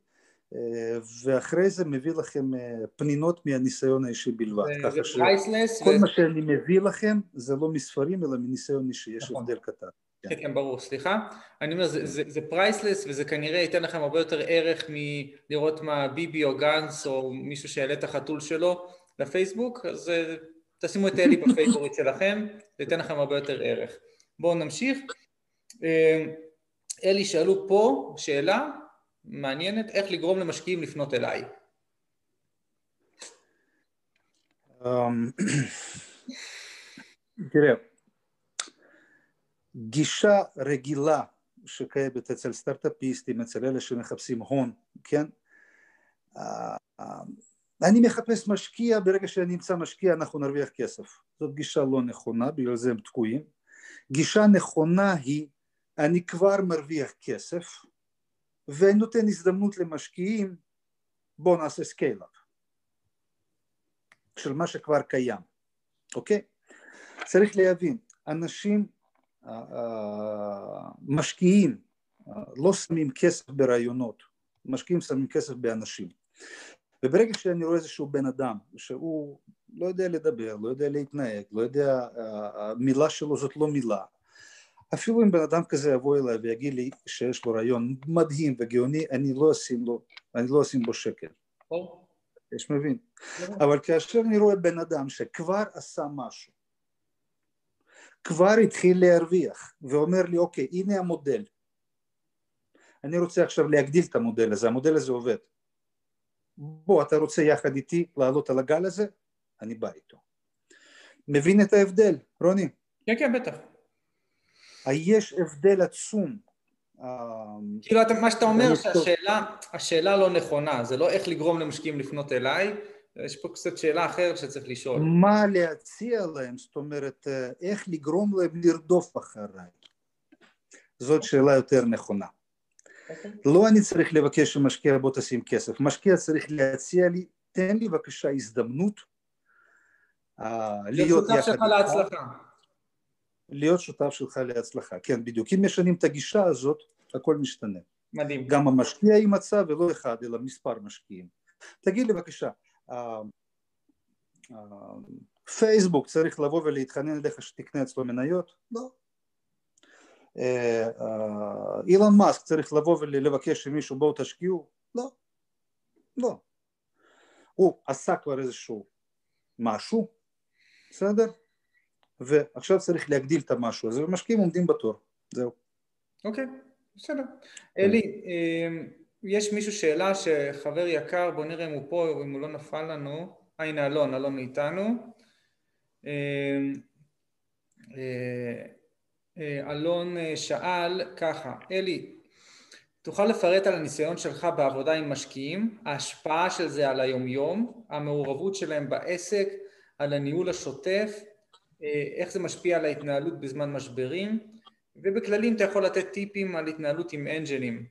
ואחרי זה מביא לכם פנינות מהניסיון האישי בלבד. ככה שכל מה שאני מביא לכם זה לא מספרים, אלא מניסיון אישי, יש הבדל קטן. כן, ברור, סליחה. אני אומר, זה פרייסלס, וזה כנראה ייתן לכם הרבה יותר ערך מלראות מה ביבי או גנץ או מישהו שיעלה את החתול שלו לפייסבוק, אז תשימו את אלי בפייבוריט שלכם, זה ייתן לכם הרבה יותר ערך. בואו נמשיך. אלי, שאלו פה שאלה מעניינת, איך לגרום למשקיעים לפנות אליי? תראה, גישה רגילה שקיימת אצל סטארט-אפיסטים, אצל אלה שמחפשים הון, כן? אני מחפש משקיע, ברגע שאני אמצא משקיע אנחנו נרוויח כסף. זאת גישה לא נכונה, בגלל זה הם תקועים. גישה נכונה היא, אני כבר מרוויח כסף, ואני נותן הזדמנות למשקיעים, בואו נעשה סקייל-אפ, של מה שכבר קיים, אוקיי? צריך להבין, אנשים uh, uh, משקיעים, uh, לא שמים כסף ברעיונות, משקיעים שמים כסף באנשים, וברגע שאני רואה איזשהו בן אדם, שהוא לא יודע לדבר, לא יודע להתנהג, לא יודע, uh, המילה שלו זאת לא מילה, אפילו אם בן אדם כזה יבוא אליי ויגיד לי שיש לו רעיון מדהים וגאוני, אני לא אשים לו, אני לא אשים בו שקל. יש מבין? אבל כאשר אני רואה בן אדם שכבר עשה משהו, כבר התחיל להרוויח, ואומר לי, אוקיי, הנה המודל. אני רוצה עכשיו להגדיל את המודל הזה, המודל הזה עובד. בוא, אתה רוצה יחד איתי לעלות על הגל הזה? אני בא איתו. מבין את ההבדל, רוני? כן, כן, בטח. יש הבדל עצום. כאילו, מה שאתה אומר, שהשאלה לא נכונה, זה לא איך לגרום למשקיעים לפנות אליי, יש פה קצת שאלה אחרת שצריך לשאול. מה להציע להם, זאת אומרת, איך לגרום להם לרדוף אחריי? זאת שאלה יותר נכונה. לא אני צריך לבקש שמשקיע בוא תשים כסף, משקיע צריך להציע לי, תן לי בבקשה הזדמנות להיות יחד. להיות שותף שלך להצלחה, כן בדיוק, אם משנים את הגישה הזאת, הכל משתנה. מדהים. גם המשקיע יימצא ולא אחד, אלא מספר משקיעים. תגיד לי בבקשה, פייסבוק צריך לבוא ולהתחנן אליך שתקנה אצלו מניות? לא. אילון מאסק צריך לבוא ולבקש שמישהו בואו תשקיעו? לא. לא. הוא עשה כבר איזשהו משהו, בסדר? ועכשיו צריך להגדיל את המשהו הזה, ומשקיעים עומדים בתור, זהו. אוקיי, בסדר. אלי, יש מישהו שאלה שחבר יקר, בוא נראה אם הוא פה, או אם הוא לא נפל לנו, הנה אלון, אלון מאיתנו. אלון שאל ככה, אלי, תוכל לפרט על הניסיון שלך בעבודה עם משקיעים, ההשפעה של זה על היומיום, המעורבות שלהם בעסק, על הניהול השוטף, איך זה משפיע על ההתנהלות בזמן משברים, ובכללים אתה יכול לתת טיפים על התנהלות עם אנג'לים.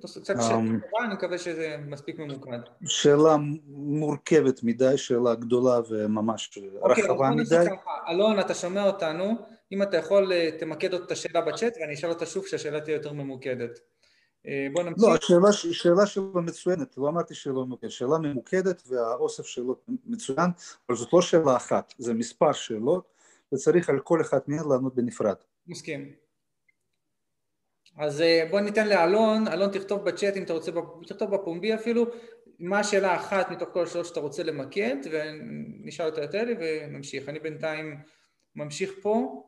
קצת שאלה, אני מקווה שזה מספיק ממוקד. שאלה מורכבת מדי, שאלה גדולה וממש רחבה מדי. אלון, אתה שומע אותנו, אם אתה יכול תמקד את השאלה בצ'אט, ואני אשאל אותה שוב שהשאלה תהיה יותר ממוקדת. לא, השאלה שלו מצוינת, לא אמרתי שלא ממוקדת, שאלה ממוקדת והאוסף שלו מצוין, אבל זאת לא שאלה אחת, זה מספר שאלות, וצריך על כל אחד מהן לענות בנפרד. מסכים. אז בוא ניתן לאלון, אלון תכתוב בצ'אט, אם אתה רוצה, תכתוב בפומבי אפילו, מה השאלה האחת מתוך כל השאלות שאתה רוצה למקד, ונשאל אותה יותר לי ונמשיך. אני בינתיים ממשיך פה.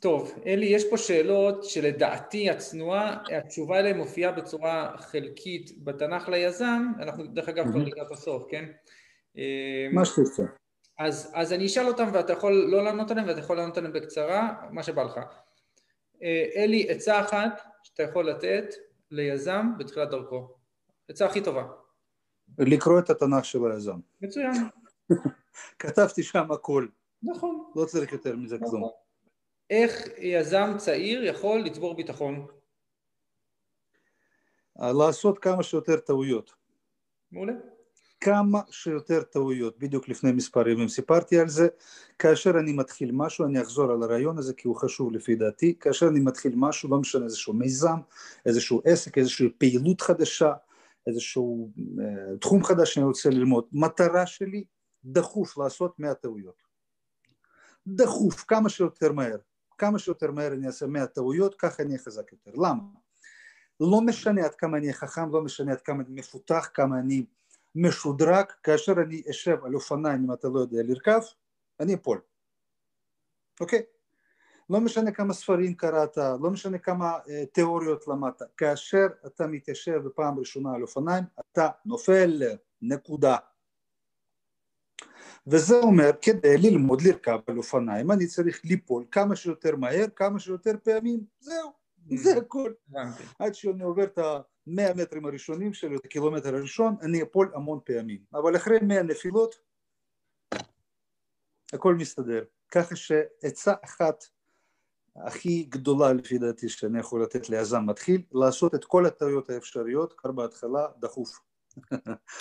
טוב, אלי, יש פה שאלות שלדעתי הצנועה, התשובה אליהן מופיעה בצורה חלקית בתנ"ך ליזם, אנחנו דרך אגב כבר לקראת הסוף, כן? מה שתרצה. אז, אז אני אשאל אותם, ואתה יכול לא לענות עליהם, ואתה יכול לענות עליהם בקצרה, מה שבא לך. אלי, עצה אחת שאתה יכול לתת ליזם בתחילת דרכו. עצה הכי טובה. לקרוא את התנ"ך של היזם. מצוין. כתבתי שם הכל. נכון. לא צריך יותר מזה נכון. כזום. איך יזם צעיר יכול לצבור ביטחון? לעשות כמה שיותר טעויות. מעולה. כמה שיותר טעויות, בדיוק לפני מספר ימים סיפרתי על זה, כאשר אני מתחיל משהו, אני אחזור על הרעיון הזה כי הוא חשוב לפי דעתי, כאשר אני מתחיל משהו, לא משנה איזשהו מיזם, איזשהו עסק, איזושהי פעילות חדשה, איזשהו אה, תחום חדש שאני רוצה ללמוד, מטרה שלי דחוף לעשות מאה טעויות, דחוף, כמה שיותר מהר, כמה שיותר מהר אני אעשה מאה טעויות, ככה אני אחזק יותר, למה? לא משנה עד כמה אני חכם, לא משנה עד כמה אני מפותח, כמה אני משודרג, כאשר אני אשב על אופניים, אם אתה לא יודע לרכב, אני אפול. אוקיי? לא משנה כמה ספרים קראת, לא משנה כמה אה, תיאוריות למדת, כאשר אתה מתיישב בפעם ראשונה על אופניים, אתה נופל, נקודה. וזה אומר, כדי ללמוד לרכב על אופניים, אני צריך ליפול כמה שיותר מהר, כמה שיותר פעמים, זהו, זה הכל. עד שאני עובר את ה... מאה מטרים הראשונים של הקילומטר הראשון, אני אפול המון פעמים. אבל אחרי מאה נפילות, הכל מסתדר. ככה שעצה אחת הכי גדולה לפי דעתי שאני יכול לתת ליזם מתחיל, לעשות את כל הטעויות האפשריות, כבר בהתחלה דחוף.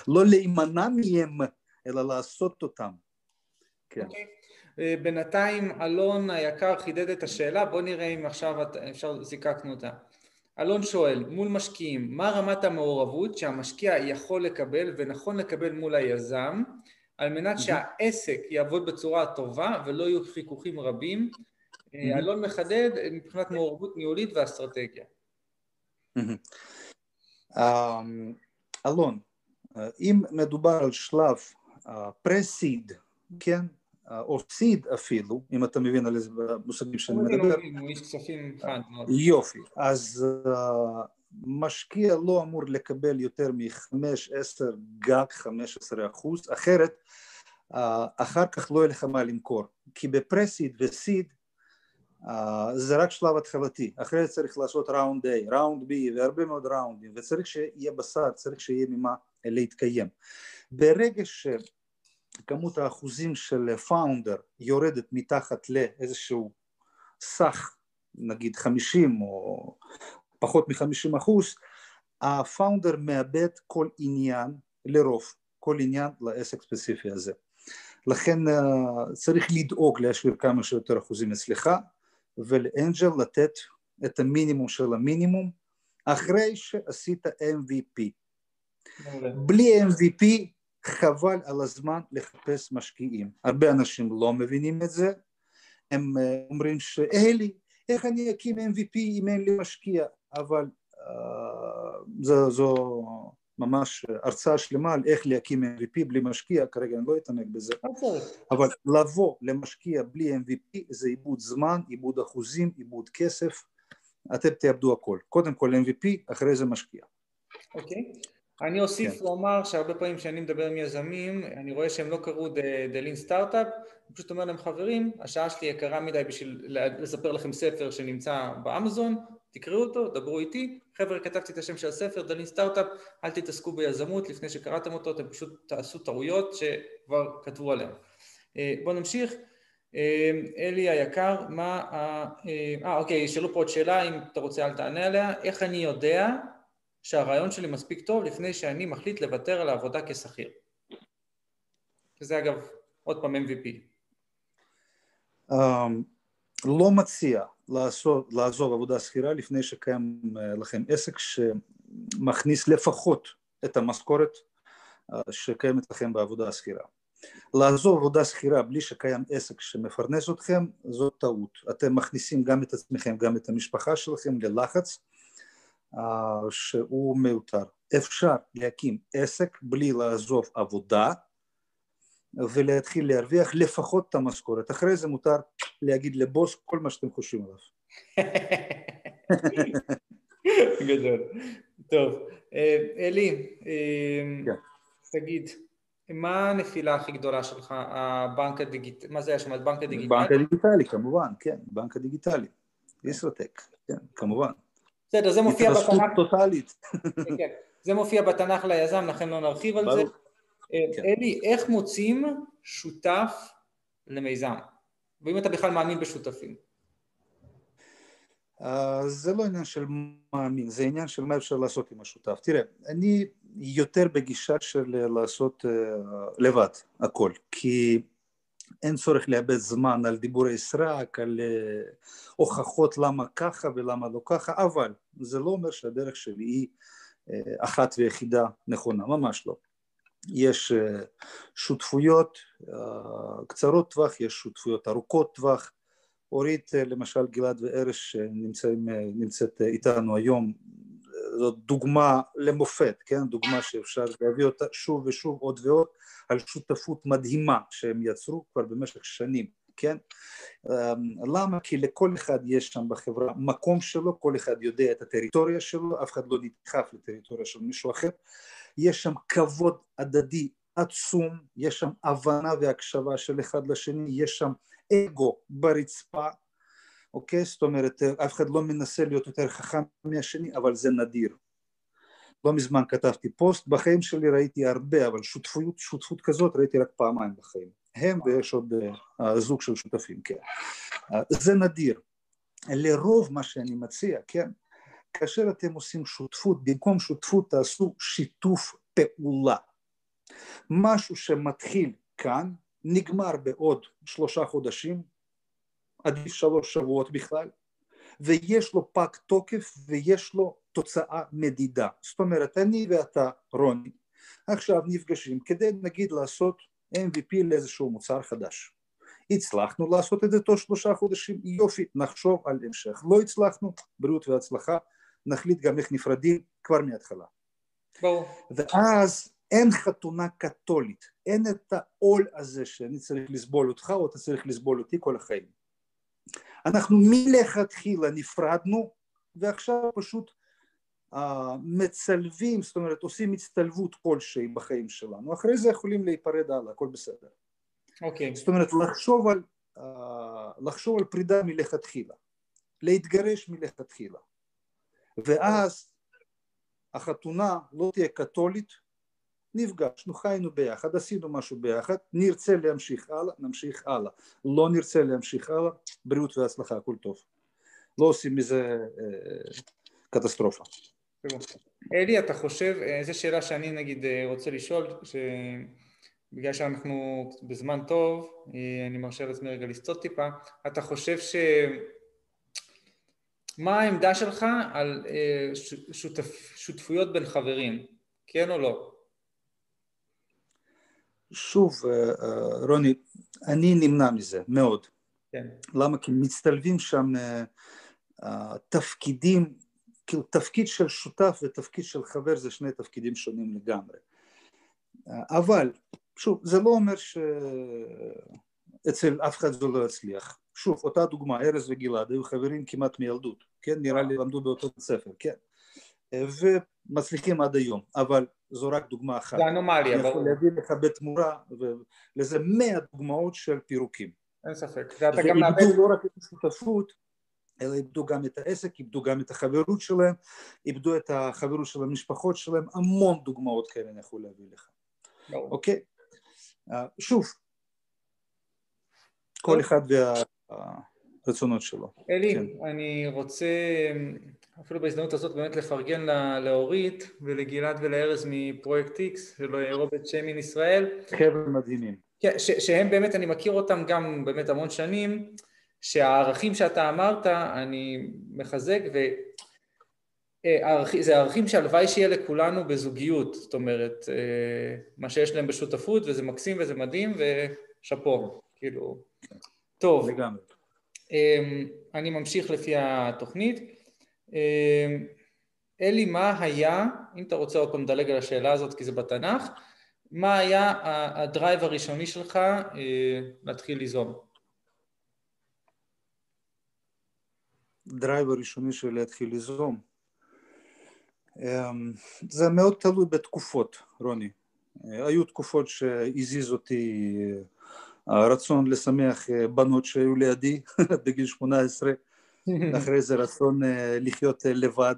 לא להימנע מהם, אלא לעשות אותם. כן. בינתיים אלון היקר חידד את השאלה, בוא נראה אם עכשיו אפשר זיקקנו אותה. אלון שואל, מול משקיעים, מה רמת המעורבות שהמשקיע יכול לקבל ונכון לקבל מול היזם, על מנת שהעסק יעבוד בצורה הטובה ולא יהיו חיכוכים רבים? אלון מחדד מבחינת מעורבות ניהולית ואסטרטגיה. אלון, אם מדובר על שלב פרסיד, כן? או סיד אפילו, אם אתה מבין על איזה מושגים שאני מדבר. יופי, אז משקיע לא אמור לקבל יותר מ-חמש עשרה גג חמישה עשר אחוז, אחרת אחר כך לא יהיה לך מה למכור, כי בפרסיד וסיד זה רק שלב התחלתי, אחרי צריך לעשות ראונד A, ראונד B והרבה מאוד ראונדים, וצריך שיהיה בשר, צריך שיהיה ממה להתקיים. ברגע ש... כמות האחוזים של פאונדר יורדת מתחת לאיזשהו סך, נגיד חמישים או פחות מ-חמישים אחוז, הפאונדר מאבד כל עניין לרוב, כל עניין לעסק ספציפי הזה. לכן צריך לדאוג להשאיר כמה שיותר אחוזים אצלך, ולאנג'ל לתת את המינימום של המינימום, אחרי שעשית אם וי פי. בלי אם וי פי, חבל על הזמן לחפש משקיעים. הרבה אנשים לא מבינים את זה, הם אומרים שאלי, איך אני אקים אם וי פי אם אין לי משקיע, אבל uh, זו ממש הרצאה שלמה על איך להקים אם וי פי בלי משקיע, כרגע אני לא אתעמק בזה, okay. אבל לבוא למשקיע בלי אם וי פי זה איבוד זמן, איבוד אחוזים, איבוד כסף, אתם תאבדו הכל, קודם כל אם וי פי, אחרי זה משקיע. אוקיי. Okay. אני אוסיף ואומר שהרבה פעמים שאני מדבר עם יזמים, אני רואה שהם לא קראו The Lean Startup, אני פשוט אומר להם חברים, השעה שלי יקרה מדי בשביל לספר לכם ספר שנמצא באמזון, תקראו אותו, דברו איתי, חבר'ה כתבתי את השם של הספר, The Lean Startup, אל תתעסקו ביזמות, לפני שקראתם אותו, אתם פשוט תעשו טעויות שכבר כתבו עליהם. בואו נמשיך, אלי היקר, מה ה... אה, אוקיי, שאלו פה עוד שאלה, אם אתה רוצה אל תענה עליה, איך אני יודע... שהרעיון שלי מספיק טוב לפני שאני מחליט לוותר על העבודה כשכיר. זה אגב, עוד פעם אם וי פי. Um, לא מציע לעשות, לעזוב עבודה שכירה לפני שקיים לכם עסק שמכניס לפחות את המשכורת שקיימת לכם בעבודה השכירה. לעזוב עבודה שכירה בלי שקיים עסק שמפרנס אתכם, זו טעות. אתם מכניסים גם את עצמכם, גם את המשפחה שלכם ללחץ, שהוא מיותר. אפשר להקים עסק בלי לעזוב עבודה ולהתחיל להרוויח לפחות את המשכורת. אחרי זה מותר להגיד לבוס כל מה שאתם חושבים עליו. גדול. טוב. אלי, תגיד, מה הנפילה הכי גדולה שלך? הבנק הדיגיטלי, מה זה היה שם? הבנק הדיגיטלי? בנק הדיגיטלי, כמובן, כן, בנק הדיגיטלי. ישרוטק, כן, כמובן. בסדר, זה מופיע בתנ"ך. התרסקות טוטלית. כן, זה מופיע בתנ"ך ליזם, לכן לא נרחיב על זה. אלי, איך מוצאים שותף למיזם? ואם אתה בכלל מאמין בשותפים? זה לא עניין של מאמין, זה עניין של מה אפשר לעשות עם השותף. תראה, אני יותר בגישה של לעשות לבד הכל, כי אין צורך לאבד זמן על דיבורי סרק, על הוכחות למה ככה ולמה לא ככה, אבל זה לא אומר שהדרך שלי היא אחת ויחידה נכונה, ממש לא. יש שותפויות קצרות טווח, יש שותפויות ארוכות טווח. אורית, למשל, גלעד וארש נמצאת איתנו היום, זאת דוגמה למופת, כן? דוגמה שאפשר להביא אותה שוב ושוב, עוד ועוד, על שותפות מדהימה שהם יצרו כבר במשך שנים, כן? למה? כי לכל אחד יש שם בחברה מקום שלו, כל אחד יודע את הטריטוריה שלו, אף אחד לא נדחף לטריטוריה של מישהו אחר, יש שם כבוד הדדי עצום, יש שם הבנה והקשבה של אחד לשני, יש שם אגו ברצפה, אוקיי? זאת אומרת, אף אחד לא מנסה להיות יותר חכם מהשני, אבל זה נדיר. לא מזמן כתבתי פוסט, בחיים שלי ראיתי הרבה, אבל שותפות, שותפות כזאת ראיתי רק פעמיים בחיים. הם ויש עוד uh, זוג של שותפים, כן. Uh, זה נדיר. לרוב מה שאני מציע, כן? כאשר אתם עושים שותפות, במקום שותפות תעשו שיתוף פעולה. משהו שמתחיל כאן, נגמר בעוד שלושה חודשים, עדיף שלוש שבועות בכלל, ויש לו פג תוקף ויש לו תוצאה מדידה. זאת אומרת, אני ואתה, רוני, עכשיו נפגשים כדי נגיד לעשות אם וי פי לאיזשהו מוצר חדש. הצלחנו לעשות את זה תוך שלושה חודשים, יופי, נחשוב על המשך. לא הצלחנו, בריאות והצלחה, נחליט גם איך נפרדים כבר מההתחלה. בואו. ואז אין חתונה קתולית, אין את העול הזה שאני צריך לסבול אותך או אתה צריך לסבול אותי כל החיים. אנחנו מלכתחילה נפרדנו ועכשיו פשוט אה, מצלבים, זאת אומרת עושים הצטלבות כלשהי בחיים שלנו, אחרי זה יכולים להיפרד הלאה, הכל בסדר. אוקיי. Okay. זאת אומרת לחשוב על, אה, לחשוב על פרידה מלכתחילה, להתגרש מלכתחילה, ואז החתונה לא תהיה קתולית, נפגשנו, חיינו ביחד, עשינו משהו ביחד, נרצה להמשיך הלאה, נמשיך הלאה. לא נרצה להמשיך הלאה, בריאות והצלחה, הכל טוב. לא עושים מזה קטסטרופה. אלי, אתה חושב, זו שאלה שאני נגיד רוצה לשאול, שבגלל שאנחנו בזמן טוב, אני מרשה לעצמי רגע לסטות טיפה, אתה חושב ש... מה העמדה שלך על שותפויות בין חברים? כן או לא? שוב, רוני, אני נמנע מזה מאוד. כן. למה? כי מצטלבים שם תפקידים, כאילו תפקיד של שותף ותפקיד של חבר זה שני תפקידים שונים לגמרי. אבל, שוב, זה לא אומר שאצל אף אחד זה לא יצליח. שוב, אותה דוגמה, ארז וגלעד, היו חברים כמעט מילדות, כן? נראה לי למדו באותו ספר, כן? ומצליחים עד היום, אבל זו רק דוגמה אחת. זה אנומליה. אני יכול להביא לך בתמורה, ולזה מאה דוגמאות של פירוקים. אין ספק. ואתה גם נאבד. ואיבדו לא רק את השותפות, אלא איבדו גם את העסק, איבדו גם את החברות שלהם, איבדו את החברות של המשפחות שלהם, המון דוגמאות כאלה אני יכול להביא לך. אוקיי? שוב, כל אחד והרצונות שלו. אלי, אני רוצה... אפילו בהזדמנות הזאת באמת לפרגן לאורית ולגלעד ולארז מפרויקט איקס, שלו אירובד שמין ישראל. חבר מדהימים. כן, שהם באמת, אני מכיר אותם גם באמת המון שנים, שהערכים שאתה אמרת, אני מחזק, וזה הערכים שהלוואי שיהיה לכולנו בזוגיות, זאת אומרת, מה שיש להם בשותפות, וזה מקסים וזה מדהים, ושפור, כאילו, טוב. לגמרי. אני ממשיך לפי התוכנית. אלי, מה היה, אם אתה רוצה עוד פעם דלג על השאלה הזאת כי זה בתנ"ך, מה היה הדרייב הראשוני שלך להתחיל ליזום? הדרייב הראשוני שלי להתחיל ליזום, זה מאוד תלוי בתקופות, רוני. היו תקופות שהזיז אותי הרצון לשמח בנות שהיו לידי בגיל שמונה עשרה, אחרי זה רצון לחיות לבד,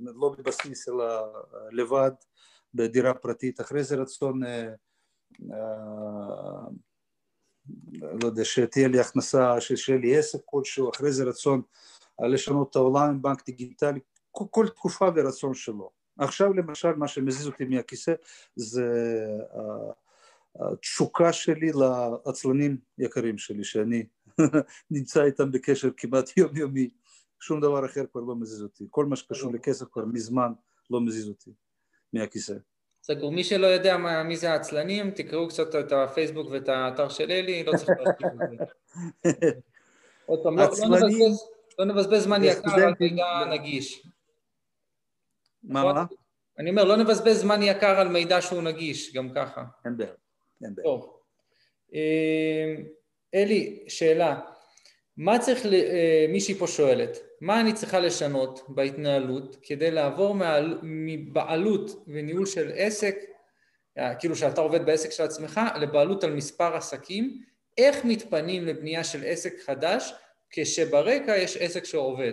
לא בבסיס אלא לבד בדירה פרטית, אחרי זה רצון, לא יודע, שתהיה לי הכנסה, שתהיה לי עסק כלשהו, אחרי זה רצון לשנות את העולם עם בנק דיגיטלי, כל תקופה ורצון שלו. עכשיו למשל מה שמזיז אותי מהכיסא זה התשוקה שלי לעצלנים יקרים שלי, שאני נמצא איתם בקשר כמעט יום יומי, שום דבר אחר כבר לא מזיז אותי, כל מה שקשור לכסף כבר מזמן לא מזיז אותי מהכיסא. סגור, מי שלא יודע מי זה העצלנים, תקראו קצת את הפייסבוק ואת האתר של אלי, לא צריך להשתיק את זה. לא נבזבז זמן יקר על מידע נגיש. מה? אני אומר, לא נבזבז זמן יקר על מידע שהוא נגיש, גם ככה. אין בעיה, אין בעיה. טוב. אלי, שאלה, מה צריך, מישהי פה שואלת, מה אני צריכה לשנות בהתנהלות כדי לעבור מבעלות וניהול של עסק, כאילו שאתה עובד בעסק של עצמך, לבעלות על מספר עסקים, איך מתפנים לבנייה של עסק חדש, כשברקע יש עסק שעובד?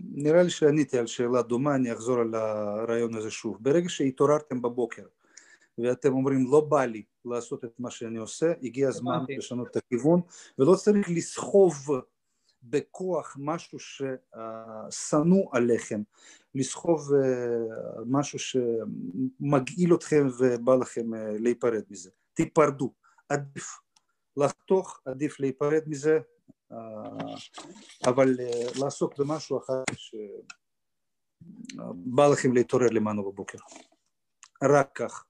נראה לי שעניתי על שאלה דומה, אני אחזור על הרעיון הזה שוב. ברגע שהתעוררתם בבוקר, ואתם אומרים, לא בא לי לעשות את מה שאני עושה, הגיע הזמן לשנות את הכיוון, ולא צריך לסחוב בכוח משהו ששנוא עליכם, לסחוב משהו שמגעיל אתכם ובא לכם להיפרד מזה. תיפרדו, עדיף לחתוך, עדיף להיפרד מזה, אבל לעסוק במשהו אחר שבא לכם להתעורר למענו בבוקר. רק כך.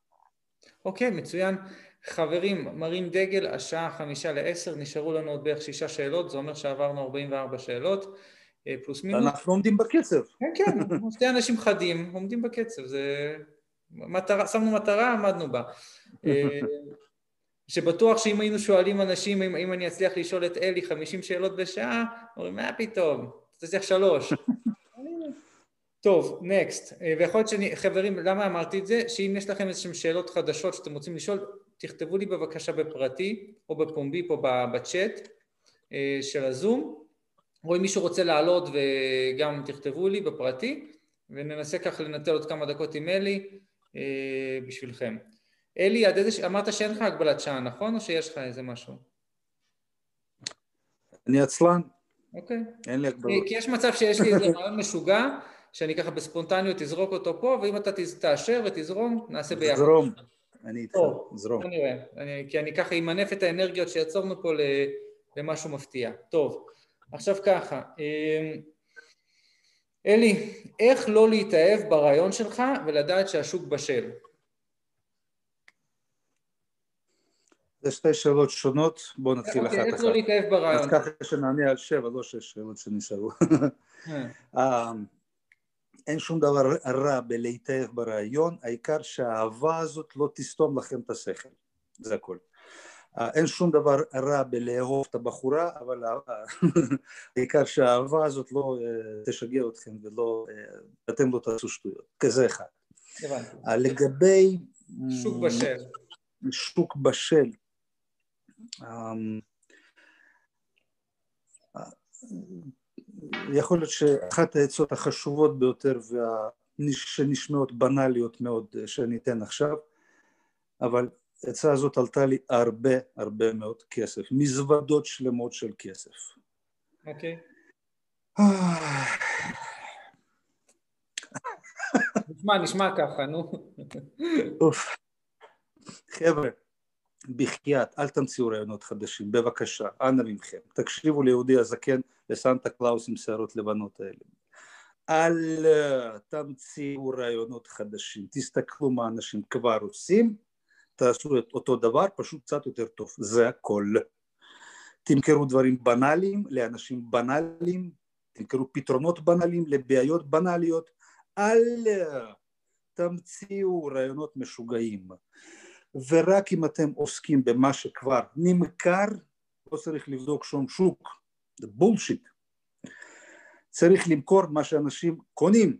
אוקיי, מצוין. חברים, מרים דגל, השעה חמישה לעשר, נשארו לנו עוד בערך שישה שאלות, זה אומר שעברנו ארבעים וארבע שאלות, פלוס מינוס. אנחנו עומדים בקצב. כן, כן, שתי אנשים חדים, עומדים בקצב, זה... מטרה, שמנו מטרה, עמדנו בה. שבטוח שאם היינו שואלים אנשים, אם, אם אני אצליח לשאול את אלי חמישים שאלות בשעה, אומרים, מה פתאום? תצליח שלוש. טוב, נקסט. ויכול להיות שאני, חברים, למה אמרתי את זה? שאם יש לכם איזשהם שאלות חדשות שאתם רוצים לשאול, תכתבו לי בבקשה בפרטי, או בפומבי פה בצ'אט של הזום, או אם מישהו רוצה לעלות וגם תכתבו לי בפרטי, וננסה כך לנטל עוד כמה דקות עם אלי בשבילכם. אלי, עד איזה, אמרת שאין לך הגבלת שעה, נכון? או שיש לך איזה משהו? אני עצלן. אוקיי. אין לי הגבלות. כי יש מצב שיש לי איזה רעיון משוגע, שאני ככה בספונטניות תזרוק אותו פה, ואם אתה תאשר ותזרום, נעשה ביחד. זרום, אני איתך, זרום. אני רואה, כי אני ככה אמנף את האנרגיות שיצרנו פה למשהו מפתיע. טוב, עכשיו ככה. אלי, איך לא להתאהב ברעיון שלך ולדעת שהשוק בשל? זה שתי שאלות שונות, בואו נתחיל אחת אחת. איך לא להתאהב ברעיון? אז ככה שנענה על שבע, לא שש שאלות שנשארו. אין שום דבר רע בלהתאהב ברעיון, העיקר שהאהבה הזאת לא תסתום לכם את השכל, זה הכל. אין שום דבר רע בלאהוב את הבחורה, אבל העיקר שהאהבה הזאת לא תשגע אתכם ואתם לא תעשו שטויות, כזה אחד. לגבי... שוק בשל. שוק בשל. יכול להיות שאחת העצות החשובות ביותר שנשמעות בנליות מאוד שאני אתן עכשיו, אבל העצה הזאת עלתה לי הרבה הרבה מאוד כסף, מזוודות שלמות של כסף. אוקיי. נשמע, נשמע ככה, נו. חבר'ה, בחייאת, אל תמציאו רעיונות חדשים, בבקשה, אנא ממכם, תקשיבו ליהודי הזקן, לסנטה קלאוס עם שערות לבנות האלה. אל תמציאו רעיונות חדשים, תסתכלו מה אנשים כבר עושים, תעשו את אותו דבר, פשוט קצת יותר טוב, זה הכל. תמכרו דברים בנאליים לאנשים בנאליים, תמכרו פתרונות בנאליים לבעיות בנאליות, אל תמציאו רעיונות משוגעים. ורק אם אתם עוסקים במה שכבר נמכר, לא צריך לבדוק שום שוק, זה בולשיט. צריך למכור מה שאנשים קונים,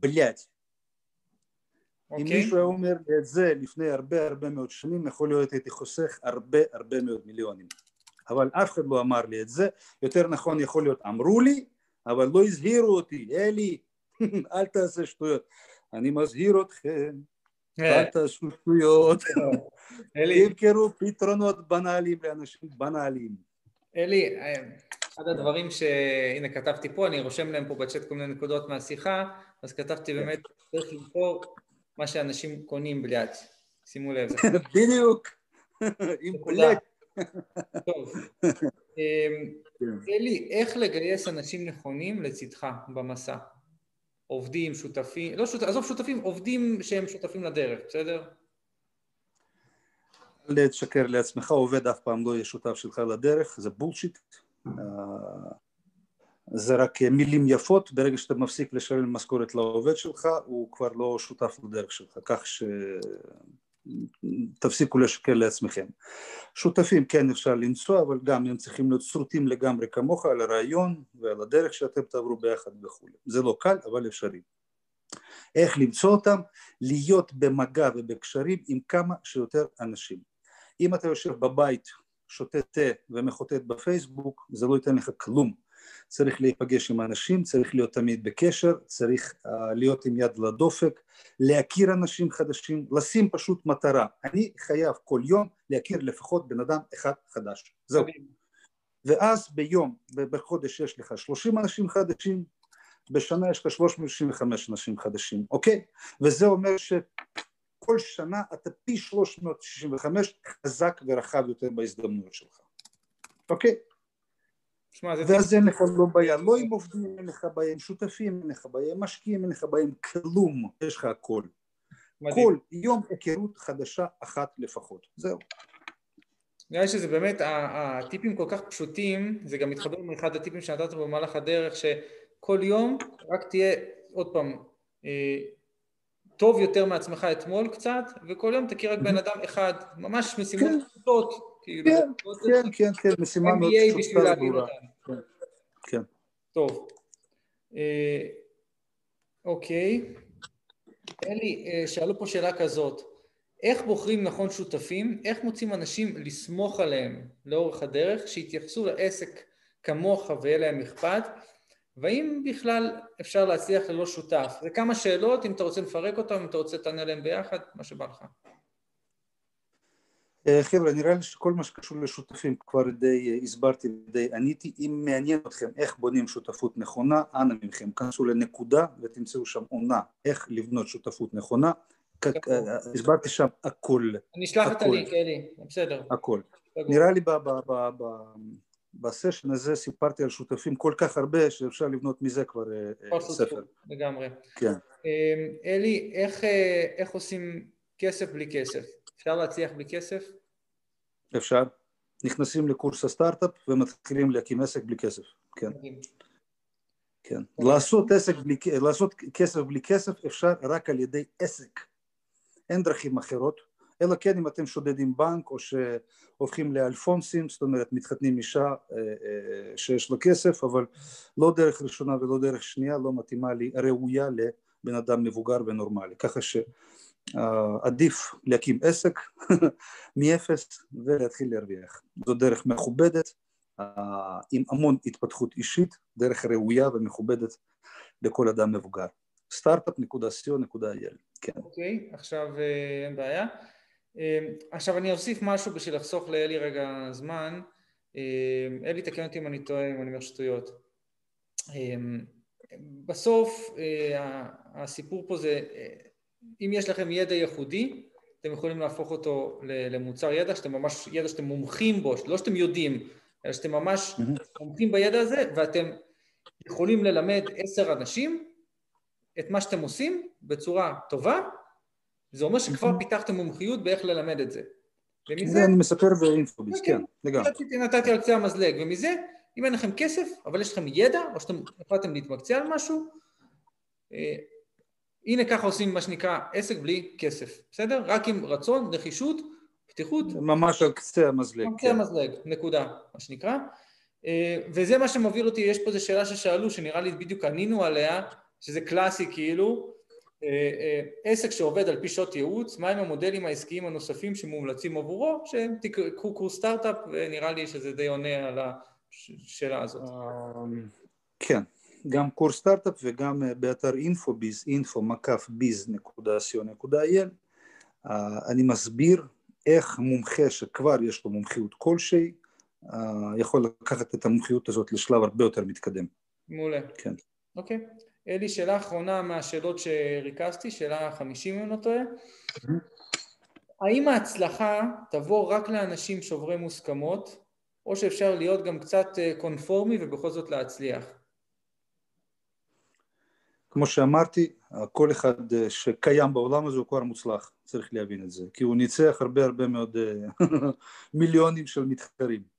בלאט. אם מישהו היה אומר את זה לפני הרבה הרבה מאוד שנים, יכול להיות הייתי חוסך הרבה הרבה מאוד מיליונים. אבל אף אחד לא אמר לי את זה, יותר נכון יכול להיות אמרו לי, אבל לא הזהירו אותי, אלי, אל תעשה שטויות. אני מזהיר אתכם, אל תעשו שטויות. תמכרו פתרונות בנאליים לאנשים בנאליים. אלי, אחד הדברים שהנה כתבתי פה, אני רושם להם פה בצ'אט כל מיני נקודות מהשיחה, אז כתבתי באמת, צריך לבחור מה שאנשים קונים בלעד. שימו לב. בדיוק. עם בלעד. טוב. אלי, איך לגייס אנשים נכונים לצדך במסע? עובדים, שותפים, לא שותפים, עזוב שותפים, עובדים שהם שותפים לדרך, בסדר? אל תשקר לעצמך, עובד אף פעם לא יהיה שותף שלך לדרך, זה בולשיט. זה רק מילים יפות, ברגע שאתה מפסיק לשלם משכורת לעובד שלך, הוא כבר לא שותף לדרך שלך, כך ש... תפסיקו לשקר לעצמכם. שותפים כן אפשר למצוא, אבל גם הם צריכים להיות סרוטים לגמרי כמוך על הרעיון ועל הדרך שאתם תעברו ביחד וכו'. זה לא קל, אבל אפשרי. איך למצוא אותם? להיות במגע ובקשרים עם כמה שיותר אנשים. אם אתה יושב בבית, שותה תה ומחוטט בפייסבוק, זה לא ייתן לך כלום. צריך להיפגש עם אנשים, צריך להיות תמיד בקשר, צריך uh, להיות עם יד לדופק, להכיר אנשים חדשים, לשים פשוט מטרה. אני חייב כל יום להכיר לפחות בן אדם אחד חדש. זהו. ואז ביום ובחודש יש לך שלושים אנשים חדשים, בשנה יש לך שלוש מאות שישים וחמש אנשים חדשים, אוקיי? וזה אומר שכל שנה אתה פי שלוש מאות שישים וחמש חזק ורחב יותר בהזדמנות שלך. אוקיי? ואז אין לך לא בעיה, לא עם עובדים, אין לך בעיה עם שותפים, אין לך בעיה עם משקיעים, אין לך בעיה עם כלום, יש לך הכל. כל יום היכרות חדשה אחת לפחות, זהו. נראה שזה באמת, הטיפים כל כך פשוטים, זה גם מתחבר עם אחד הטיפים שנתת במהלך הדרך, שכל יום רק תהיה, עוד פעם, טוב יותר מעצמך אתמול קצת, וכל יום תכיר רק בן אדם אחד, ממש משימות פשוטות. כן, כן, כן, כן, משימה מאוד פשוטה וגדולה. כן. טוב. אוקיי. אלי, שאלו פה שאלה כזאת, איך בוחרים נכון שותפים, איך מוצאים אנשים לסמוך עליהם לאורך הדרך, שיתייחסו לעסק כמוך ויהיה להם אכפת, והאם בכלל אפשר להצליח ללא שותף? זה כמה שאלות, אם אתה רוצה לפרק אותם, אם אתה רוצה תענה להם ביחד, מה שבא לך. חבר'ה, נראה לי שכל מה שקשור לשותפים כבר די הסברתי ודי עניתי. אם מעניין אתכם איך בונים שותפות נכונה, אנא מכם, כנסו לנקודה ותמצאו שם עונה, איך לבנות שותפות נכונה, הסברתי שם הכל. אני אשלח את הלינק, אלי, בסדר. הכל. נראה לי בסשן הזה סיפרתי על שותפים כל כך הרבה שאפשר לבנות מזה כבר ספר. לגמרי. אלי, איך עושים כסף בלי כסף? אפשר להצליח בלי כסף? אפשר. נכנסים לקורס הסטארט-אפ ומתחילים להקים עסק בלי כסף. כן. כן. לעשות כסף בלי כסף אפשר רק על ידי עסק. אין דרכים אחרות, אלא כן אם אתם שודדים בנק או שהופכים לאלפונסים, זאת אומרת מתחתנים אישה שיש לו כסף, אבל לא דרך ראשונה ולא דרך שנייה לא מתאימה לי ראויה לבן אדם מבוגר ונורמלי. ככה ש... עדיף להקים עסק מאפס ולהתחיל להרוויח. זו דרך מכובדת, עם המון התפתחות אישית, דרך ראויה ומכובדת לכל אדם מבוגר. סטארט-אפ נקודה סי או נקודה איי אל. אוקיי, עכשיו אין בעיה. עכשיו אני אוסיף משהו בשביל לחסוך לאלי רגע זמן. אלי, תקן אותי אם אני טועה, אם אני אומר שטויות. בסוף הסיפור פה זה... אם יש לכם ידע ייחודי, אתם יכולים להפוך אותו למוצר ידע, שאתם ממש, ידע שאתם מומחים בו, לא שאתם יודעים, אלא שאתם ממש מומחים בידע הזה, ואתם יכולים ללמד עשר אנשים את מה שאתם עושים בצורה טובה, זה אומר שכבר פיתחתם מומחיות באיך ללמד את זה. ומזה... אני מספר באינפוביס, כן, לגמרי. נתתי על קצה המזלג, ומזה, אם אין לכם כסף, אבל יש לכם ידע, או שאתם החלטתם להתמקצע על משהו, הנה ככה עושים מה שנקרא עסק בלי כסף, בסדר? רק עם רצון, נחישות, פתיחות. ממש על קצה המזלג. על קצה המזלג, נקודה, מה שנקרא. וזה מה שמוביל אותי, יש פה איזו שאלה ששאלו, שנראה לי בדיוק ענינו עליה, שזה קלאסי כאילו, עסק שעובד על פי שעות ייעוץ, מהם המודלים העסקיים הנוספים שמומלצים עבורו, שהם תקחו קורס סטארט-אפ, ונראה לי שזה די עונה על השאלה הזאת. כן, גם קורס סטארט-אפ וגם באתר אינפוביז, אינפו מקף ביז נקודה סי או נקודה איי אל, אני מסביר איך מומחה שכבר יש לו מומחיות כלשהי, יכול לקחת את המומחיות הזאת לשלב הרבה יותר מתקדם. מעולה. כן. אוקיי. אלי, שאלה אחרונה מהשאלות שריכזתי, שאלה חמישים אם לא טועה. האם ההצלחה תבוא רק לאנשים שוברי מוסכמות, או שאפשר להיות גם קצת קונפורמי ובכל זאת להצליח? כמו שאמרתי, כל אחד שקיים בעולם הזה הוא כבר מוצלח, צריך להבין את זה, כי הוא ניצח הרבה הרבה מאוד מיליונים של מתחרים.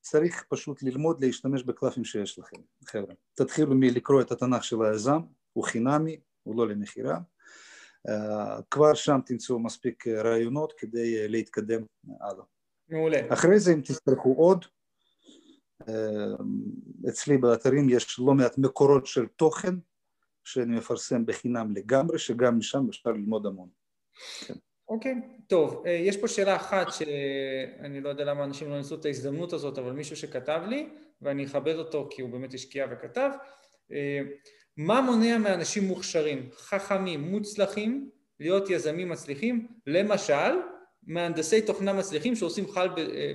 צריך פשוט ללמוד להשתמש בקלפים שיש לכם, חבר'ה. תתחילו מלקרוא את התנ"ך של היזם, הוא חינמי, הוא לא למכירה. כבר שם תמצאו מספיק רעיונות כדי להתקדם הלאה. מעולה. אחרי זה אם תצטרכו עוד, אצלי באתרים יש לא מעט מקורות של תוכן שאני מפרסם בחינם לגמרי, שגם משם אפשר ללמוד המון. כן. אוקיי, טוב, יש פה שאלה אחת שאני לא יודע למה אנשים לא ניסו את ההזדמנות הזאת, אבל מישהו שכתב לי, ואני אכבד אותו כי הוא באמת השקיע וכתב, מה מונע מאנשים מוכשרים, חכמים, מוצלחים, להיות יזמים מצליחים, למשל, מהנדסי תוכנה מצליחים שעושים חל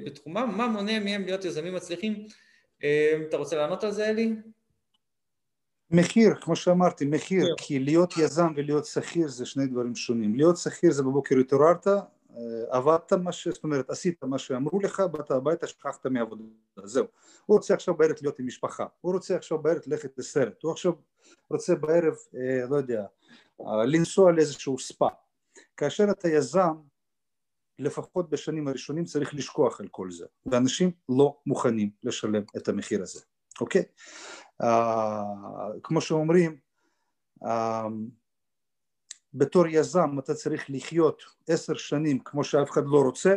בתחומם, מה מונע מהם להיות יזמים מצליחים? אתה רוצה לענות על זה, אלי? מחיר, כמו שאמרתי, מחיר, כי להיות יזם ולהיות שכיר זה שני דברים שונים. להיות שכיר זה בבוקר התעוררת, עבדת מה ש... זאת אומרת, עשית מה שאמרו לך, באת הביתה, שכחת מהעבודה, זהו. הוא רוצה עכשיו בערב להיות עם משפחה, הוא רוצה עכשיו בערב ללכת לסרט, הוא עכשיו רוצה בערב, לא יודע, לנסוע לאיזשהו ספה. כאשר אתה יזם, לפחות בשנים הראשונים צריך לשכוח על כל זה, ואנשים לא מוכנים לשלם את המחיר הזה, אוקיי? Uh, כמו שאומרים, uh, בתור יזם אתה צריך לחיות עשר שנים כמו שאף אחד לא רוצה,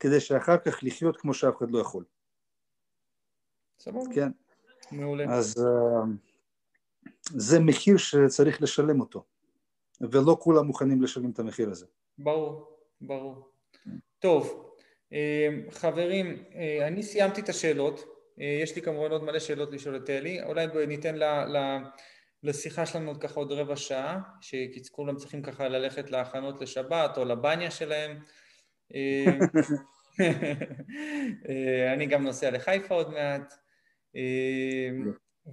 כדי שאחר כך לחיות כמו שאף אחד לא יכול. סבבה. כן. מעולה. אז uh, זה מחיר שצריך לשלם אותו, ולא כולם מוכנים לשלם את המחיר הזה. ברור, ברור. טוב, חברים, אני סיימתי את השאלות. יש לי כמובן עוד מלא שאלות לשאול את אלי, אולי ניתן ל, ל, לשיחה שלנו עוד ככה עוד רבע שעה, שכולם צריכים ככה ללכת להכנות לשבת או לבניה שלהם. אני גם נוסע לחיפה עוד מעט.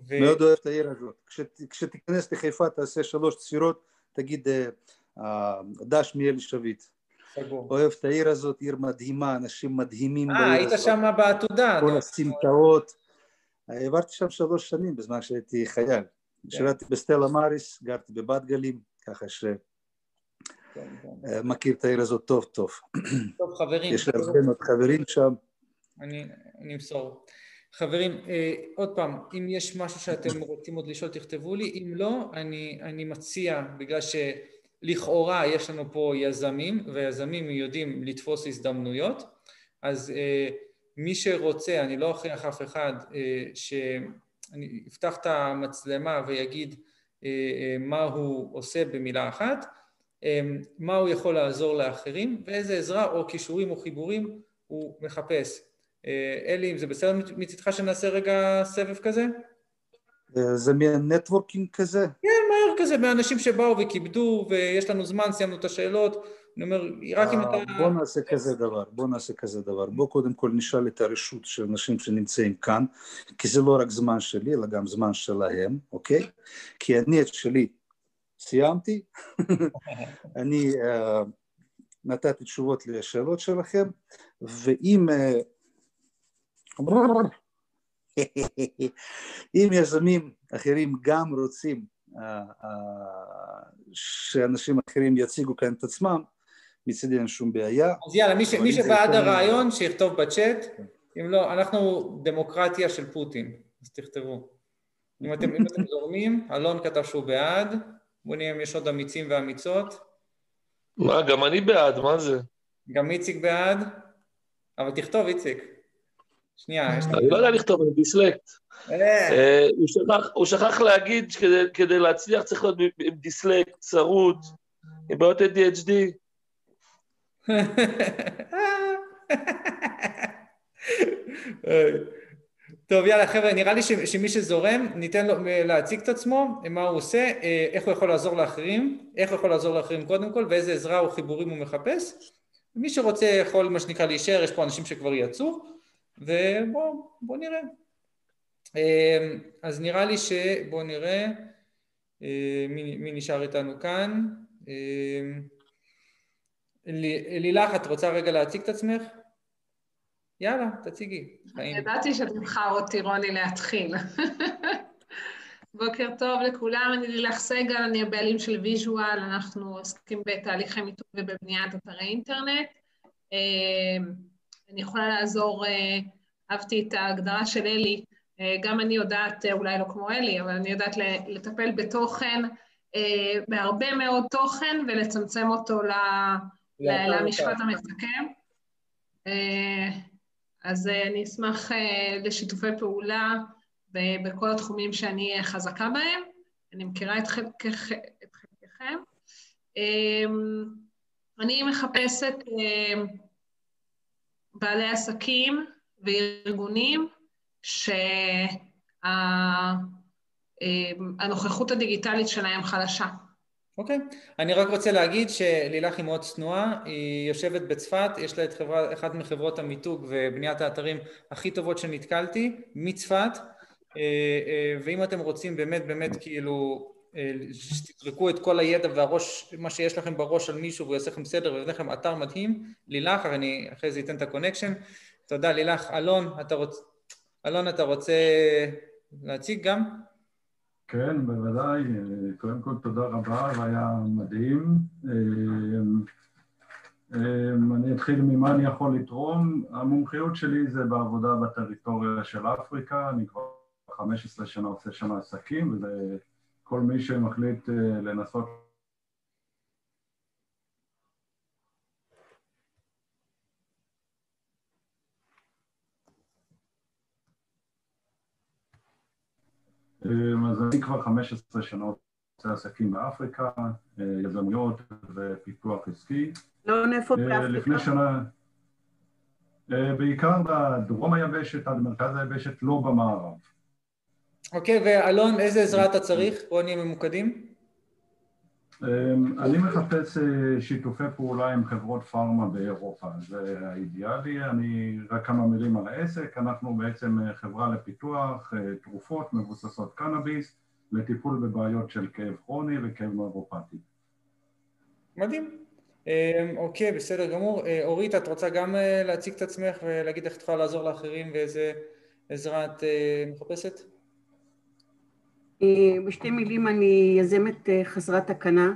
ו... מאוד אוהב את העיר הזאת. כש, כשתיכנס לחיפה תעשה שלוש צפירות, תגיד דש מאלי שביט. אוהב את העיר הזאת, עיר מדהימה, אנשים מדהימים. אה, היית שם בעתודה. כל הסמטאות. העברתי שם שלוש שנים בזמן שהייתי חייל. שירתי בסטלה מאריס, גרתי בבת גלים, ככה שמכיר את העיר הזאת טוב טוב. טוב חברים. יש הרבה מאוד חברים שם. אני אמסור. חברים, עוד פעם, אם יש משהו שאתם רוצים עוד לשאול, תכתבו לי. אם לא, אני מציע, בגלל ש... לכאורה יש לנו פה יזמים, ויזמים יודעים לתפוס הזדמנויות, אז אה, מי שרוצה, אני לא אכריח אף אחד, אה, שאני אפתח את המצלמה ויגיד אה, אה, מה הוא עושה במילה אחת, אה, מה הוא יכול לעזור לאחרים, ואיזה עזרה או כישורים או חיבורים הוא מחפש. אה, אלי, אם זה בסדר מצדך שנעשה רגע סבב כזה? זה מין נטוורקינג כזה? כן, מהר כזה, מהאנשים שבאו וכיבדו, ויש לנו זמן, סיימנו את השאלות, אני אומר, רק אם אתה... בוא נעשה כזה דבר, בוא נעשה כזה דבר, בוא קודם כל נשאל את הרשות של אנשים שנמצאים כאן, כי זה לא רק זמן שלי, אלא גם זמן שלהם, אוקיי? כי אני את שלי סיימתי, אני נתתי תשובות לשאלות שלכם, ואם... אם יזמים אחרים גם רוצים שאנשים אחרים יציגו כאן את עצמם, מצדי אין שום בעיה. אז יאללה, מי שבעד הרעיון שיכתוב בצ'אט, אם לא, אנחנו דמוקרטיה של פוטין, אז תכתבו. אם אתם זורמים, אלון כתב שהוא בעד, בואו נראה אם יש עוד אמיצים ואמיצות. מה, גם אני בעד, מה זה? גם איציק בעד, אבל תכתוב איציק. שנייה, יש לי... אני לא יודע לכתוב, אני דיסלקט. הוא שכח להגיד שכדי להצליח צריך להיות עם דיסלקט, צרות, עם בעיות A D H D. טוב, יאללה, חבר'ה, נראה לי שמי שזורם, ניתן לו להציג את עצמו, מה הוא עושה, איך הוא יכול לעזור לאחרים, איך הוא יכול לעזור לאחרים קודם כל, ואיזה עזרה או חיבורים הוא מחפש. מי שרוצה יכול, מה שנקרא, להישאר, יש פה אנשים שכבר יצאו, ובואו נראה. אז נראה לי שבואו נראה מי נשאר איתנו כאן. לילך, את רוצה רגע להציג את עצמך? יאללה, תציגי. ידעתי שתבחר אותי, רוני, להתחיל. בוקר טוב לכולם, אני לילך סגל, אני הבעלים של ויז'ואל, אנחנו עוסקים בתהליכי מיתוג ובבניית אתרי אינטרנט. אני יכולה לעזור, אהבתי את ההגדרה של אלי, גם אני יודעת, אולי לא כמו אלי, אבל אני יודעת לטפל בתוכן, בהרבה מאוד תוכן, ולצמצם אותו למשפט המסכם. אז אני אשמח לשיתופי פעולה בכל התחומים שאני חזקה בהם. אני מכירה את חלקכם. אני מחפשת בעלי עסקים וארגונים שהנוכחות הדיגיטלית שלהם חלשה. אוקיי. אני רק רוצה להגיד שלילך היא מאוד צנועה, היא יושבת בצפת, יש לה את חברה, אחת מחברות המיתוג ובניית האתרים הכי טובות שנתקלתי, מצפת, ואם אתם רוצים באמת באמת כאילו שתדרקו את כל הידע והראש, מה שיש לכם בראש על מישהו והוא יעשה לכם סדר ויבנה לכם אתר מדהים, לילך, אני אחרי זה אתן את הקונקשן, תודה לילך. אלון, אתה רוצה, אלון, אתה רוצה להציג גם? כן, בוודאי. קודם כל, תודה רבה, והיה מדהים. אני אתחיל ממה אני יכול לתרום. המומחיות שלי זה בעבודה בטריטוריה של אפריקה. אני כבר חמש עשרה שנה עושה שם עסקים, וכל מי שמחליט לנסות... אז אני כבר חמש עשרה שנות עושה עסקים באפריקה, יזמויות ופיתוח עסקי. לא נפות באפריקה? לפני שנה, בעיקר בדרום היבשת, עד מרכז היבשת, לא במערב. אוקיי, ואלון, איזה עזרה אתה צריך? בואו נהיה ממוקדים. אני מחפש שיתופי פעולה עם חברות פארמה באירופה, זה האידיאלי. אני רק כמה מילים על העסק, אנחנו בעצם חברה לפיתוח תרופות מבוססות קנאביס לטיפול בבעיות של כאב כרוני וכאב נוירופתי. מדהים. אוקיי, בסדר גמור. אורית, את רוצה גם להציג את עצמך ולהגיד איך את יכולה לעזור לאחרים ואיזה עזרה את מחפשת? בשתי מילים, אני יזמת חסרת תקנה.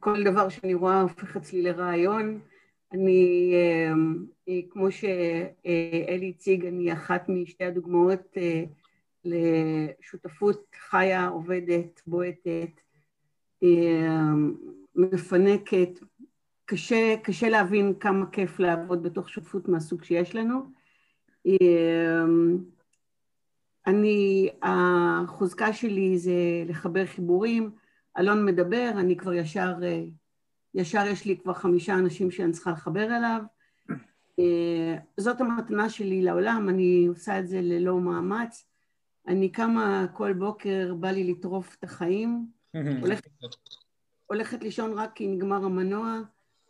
כל דבר שאני רואה הופך אצלי לרעיון. אני, כמו שאלי הציג, אני אחת משתי הדוגמאות לשותפות חיה, עובדת, בועטת, מפנקת. קשה, קשה להבין כמה כיף לעבוד בתוך שותפות מהסוג שיש לנו. אני, החוזקה שלי זה לחבר חיבורים, אלון מדבר, אני כבר ישר, ישר יש לי כבר חמישה אנשים שאני צריכה לחבר אליו. זאת המתנה שלי לעולם, אני עושה את זה ללא מאמץ. אני קמה כל בוקר, בא לי לטרוף את החיים, הולכת, הולכת לישון רק כי נגמר המנוע,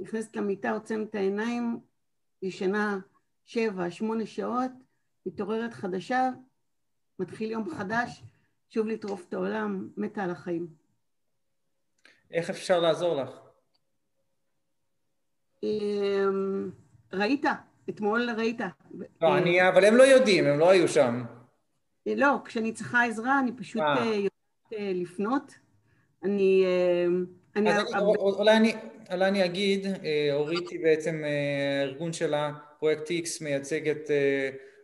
נכנסת למיטה, עוצמת העיניים, ישנה שבע, שמונה שעות, מתעוררת חדשה, מתחיל יום חדש, שוב לטרוף את העולם, מתה על החיים. איך אפשר לעזור לך? ראית, אתמול ראית. לא, אני, אבל הם לא יודעים, הם לא היו שם. לא, כשאני צריכה עזרה, אני פשוט יודעת לפנות. אני... אולי אני אגיד, אורית היא בעצם ארגון שלה, פרויקט X מייצגת...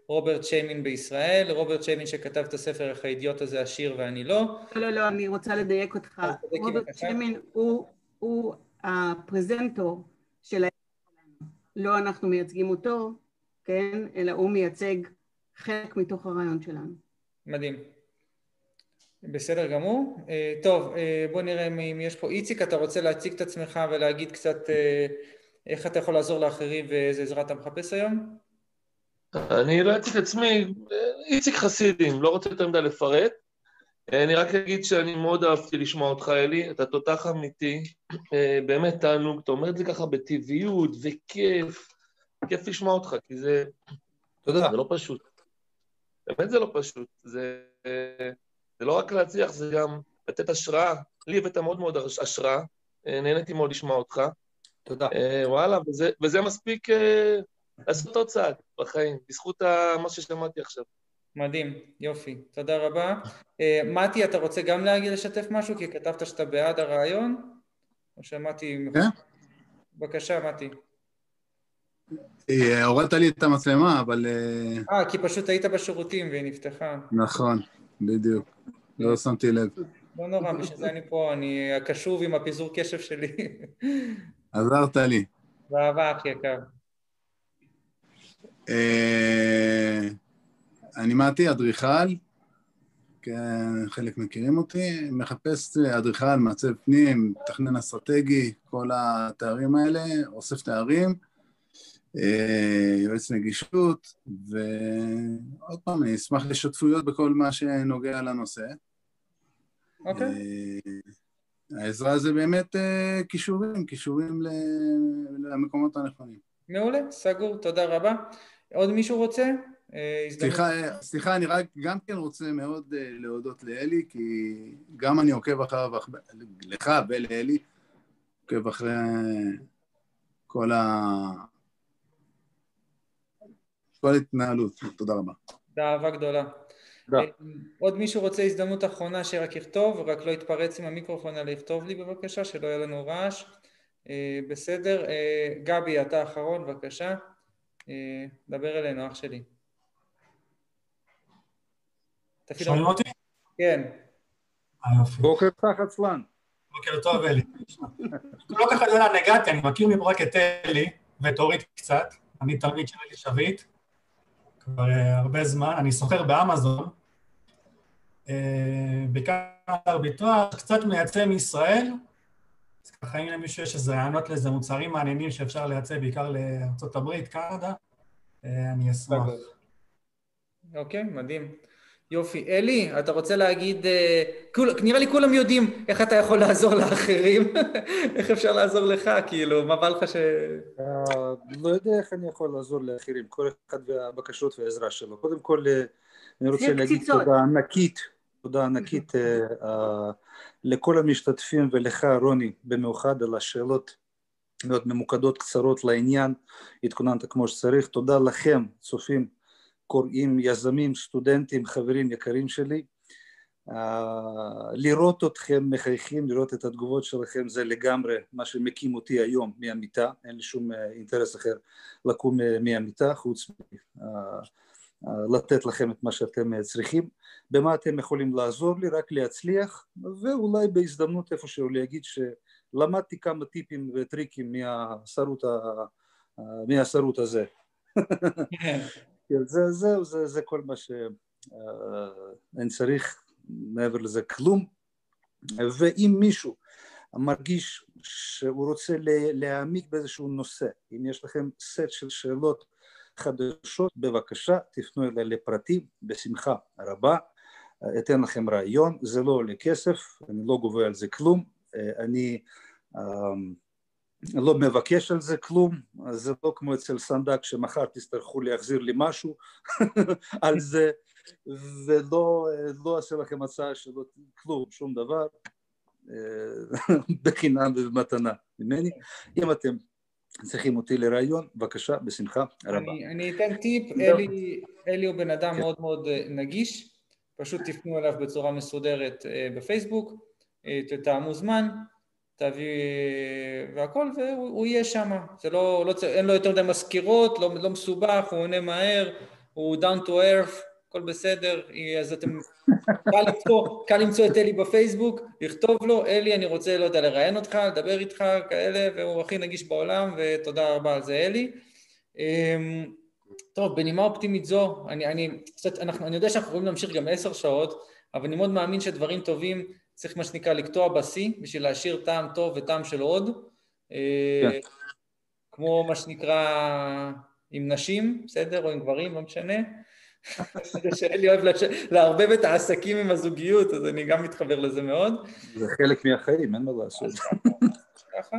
רוברט שיימין בישראל, רוברט שיימין שכתב את הספר איך האידיוט הזה עשיר ואני לא. לא, לא, לא, אני רוצה לדייק אותך. רוברט שיימין הוא הפרזנטור של ה... לא אנחנו מייצגים אותו, כן? אלא הוא מייצג חלק מתוך הרעיון שלנו. מדהים. בסדר גמור. טוב, בוא נראה אם יש פה איציק, אתה רוצה להציג את עצמך ולהגיד קצת איך אתה יכול לעזור לאחרים ואיזה עזרה אתה מחפש היום? אני לא אציג את עצמי, איציק חסידים, לא רוצה יותר מדי לפרט. אני רק אגיד שאני מאוד אהבתי לשמוע אותך, אלי, אתה תותח אמיתי, באמת תענוג, אתה אומר את זה ככה בטבעיות וכיף, כיף לשמוע אותך, כי זה, אתה יודע, זה לא פשוט. באמת זה לא פשוט, זה, זה לא רק להצליח, זה גם לתת השראה, לי הבאת מאוד מאוד השראה, נהניתי מאוד לשמוע אותך. תודה. וואלה, וזה, וזה מספיק לעשות עוד צעד בחיים, בזכות מה ששמעתי עכשיו. מדהים, יופי, תודה רבה. מתי, אתה רוצה גם להגיד לשתף משהו? כי כתבת שאתה בעד הרעיון, או שמתי... בבקשה, מתי. הורדת לי את המצלמה, אבל... אה, כי פשוט היית בשירותים והיא נפתחה. נכון, בדיוק, לא שמתי לב. לא נורא, בשביל זה אני פה, אני קשוב עם הפיזור קשב שלי. עזרת לי. באהבה, אחי יקר. אה... אני מתי, אדריכל, חלק מכירים אותי, מחפש אדריכל, מעצב פנים, תכנן אסטרטגי, כל התארים האלה, אוסף תארים, יועץ נגישות, ועוד פעם, אני אשמח לשותפויות בכל מה שנוגע לנושא. אוקיי. העזרה זה באמת קישורים, קישורים למקומות הנכונים. מעולה, סגור, תודה רבה. עוד מישהו רוצה? סליחה, סליחה, אני רק גם כן רוצה מאוד להודות לאלי, כי גם אני עוקב אחריו, לך ולאלי, עוקב אחרי כל ה... כל התנהלות. תודה רבה. אהבה גדולה. עוד מישהו רוצה הזדמנות אחרונה שרק יכתוב, רק לא יתפרץ עם המיקרופון, אלא יכתוב לי בבקשה, שלא יהיה לנו רעש. בסדר. גבי, אתה אחרון, בבקשה. דבר אלינו, אח שלי. שומעים אותי? כן. בוקר צח עצלן. בוקר טוב, אלי. לא ככה לא נגעתי, אני מכיר מברק את אלי ואת אורית קצת. אני תלמיד של אלי שביט, כבר הרבה זמן. אני סוחר באמזון. בכמה ארביטראז', קצת מייצא מישראל. אז ככה, אם למישהו יש איזה רעיונות לזה מוצרים מעניינים שאפשר לייצא בעיקר לארצות הברית, קנדה, אני אשמח. אוקיי, מדהים. יופי. אלי, אתה רוצה להגיד, נראה לי כולם יודעים איך אתה יכול לעזור לאחרים, איך אפשר לעזור לך, כאילו, מה בא לך ש... לא יודע איך אני יכול לעזור לאחרים, כל אחד והבקשות והעזרה שלו. קודם כל, אני רוצה להגיד תודה ענקית, תודה ענקית לכל המשתתפים ולך, רוני, במיוחד על השאלות מאוד ממוקדות, קצרות לעניין, התכוננת כמו שצריך. תודה לכם, צופים. קוראים, יזמים, סטודנטים, חברים יקרים שלי, לראות אתכם מחייכים, לראות את התגובות שלכם, זה לגמרי מה שמקים אותי היום מהמיטה, אין לי שום אינטרס אחר לקום מהמיטה, חוץ מלתת לכם את מה שאתם צריכים. במה אתם יכולים לעזור לי, רק להצליח, ואולי בהזדמנות איפשהו להגיד שלמדתי כמה טיפים וטריקים מהשרות הזה. זה, זה, זה, זה כל מה שאין צריך מעבר לזה כלום. ואם מישהו מרגיש שהוא רוצה להעמיק באיזשהו נושא, אם יש לכם סט של שאלות חדשות, בבקשה תפנו אליי לפרטים, בשמחה רבה, אתן לכם רעיון. זה לא עולה כסף, אני לא גובה על זה כלום, אני לא מבקש על זה כלום, זה לא כמו אצל סנדק שמחר תצטרכו להחזיר לי משהו על זה, ולא לא אעשה לכם הצעה שלא כלום, שום דבר, בחינם ובמתנה ממני. אם אתם צריכים אותי לרעיון, בבקשה, בשמחה רבה. אני אתן טיפ, אלי הוא בן אדם מאוד מאוד נגיש, פשוט תפנו אליו בצורה מסודרת בפייסבוק, תתאמו זמן, תביא והכל, והוא יהיה שם. זה לא, לא, אין לו יותר מדי מזכירות, לא, לא מסובך, הוא עונה מהר, הוא down to earth, הכל בסדר. אז אתם, קל למצוא, קל למצוא את אלי בפייסבוק, לכתוב לו, אלי, אני רוצה, לא יודע, לראיין אותך, לדבר איתך, כאלה, והוא הכי נגיש בעולם, ותודה רבה על זה, אלי. טוב, בנימה אופטימית זו, אני, אני, אנחנו, אני יודע שאנחנו יכולים להמשיך גם עשר שעות, אבל אני מאוד מאמין שדברים טובים צריך מה שנקרא לקטוע בסי, בשביל להשאיר טעם טוב וטעם של עוד. כן. כמו מה שנקרא עם נשים, בסדר? או עם גברים, לא משנה. שאלי אוהב להרבב את העסקים עם הזוגיות, אז אני גם מתחבר לזה מאוד. זה חלק מהחיים, אין מה לעשות. ככה.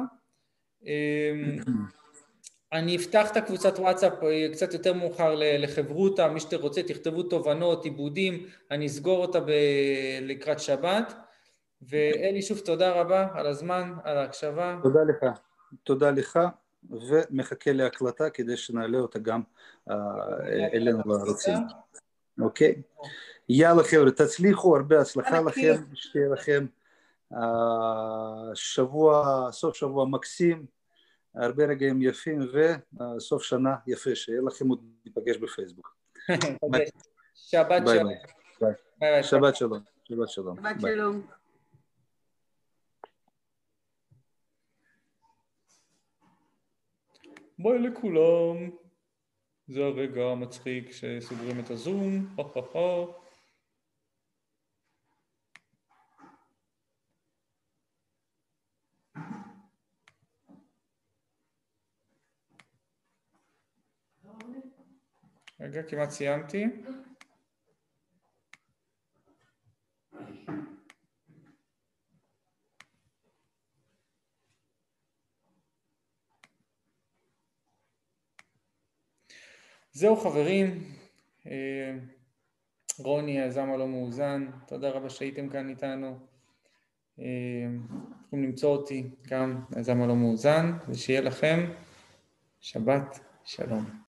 אני אפתח את הקבוצת וואטסאפ קצת יותר מאוחר לחברותה, מי שאתה רוצה, תכתבו תובנות, עיבודים, אני אסגור אותה לקראת שבת. ואלי, שוב תודה רבה על הזמן, על ההקשבה. תודה לך. תודה לך. ומחכה להקלטה כדי שנעלה אותה גם אלינו לארצים. אוקיי? יאללה חבר'ה, תצליחו, הרבה הצלחה לכם, שתהיה לכם שבוע, סוף שבוע מקסים, הרבה רגעים יפים וסוף שנה יפה, שיהיה לכם עוד להיפגש בפייסבוק. שבת שלום. שבת שלום. שבת שלום. שבת שלום. ביי לכולם, זה הרגע המצחיק שסוגרים את הזום, רגע כמעט סיימתי. זהו חברים, רוני, היזם הלא מאוזן, תודה רבה שהייתם כאן איתנו, יכולים למצוא אותי גם היזם הלא מאוזן, ושיהיה לכם שבת שלום.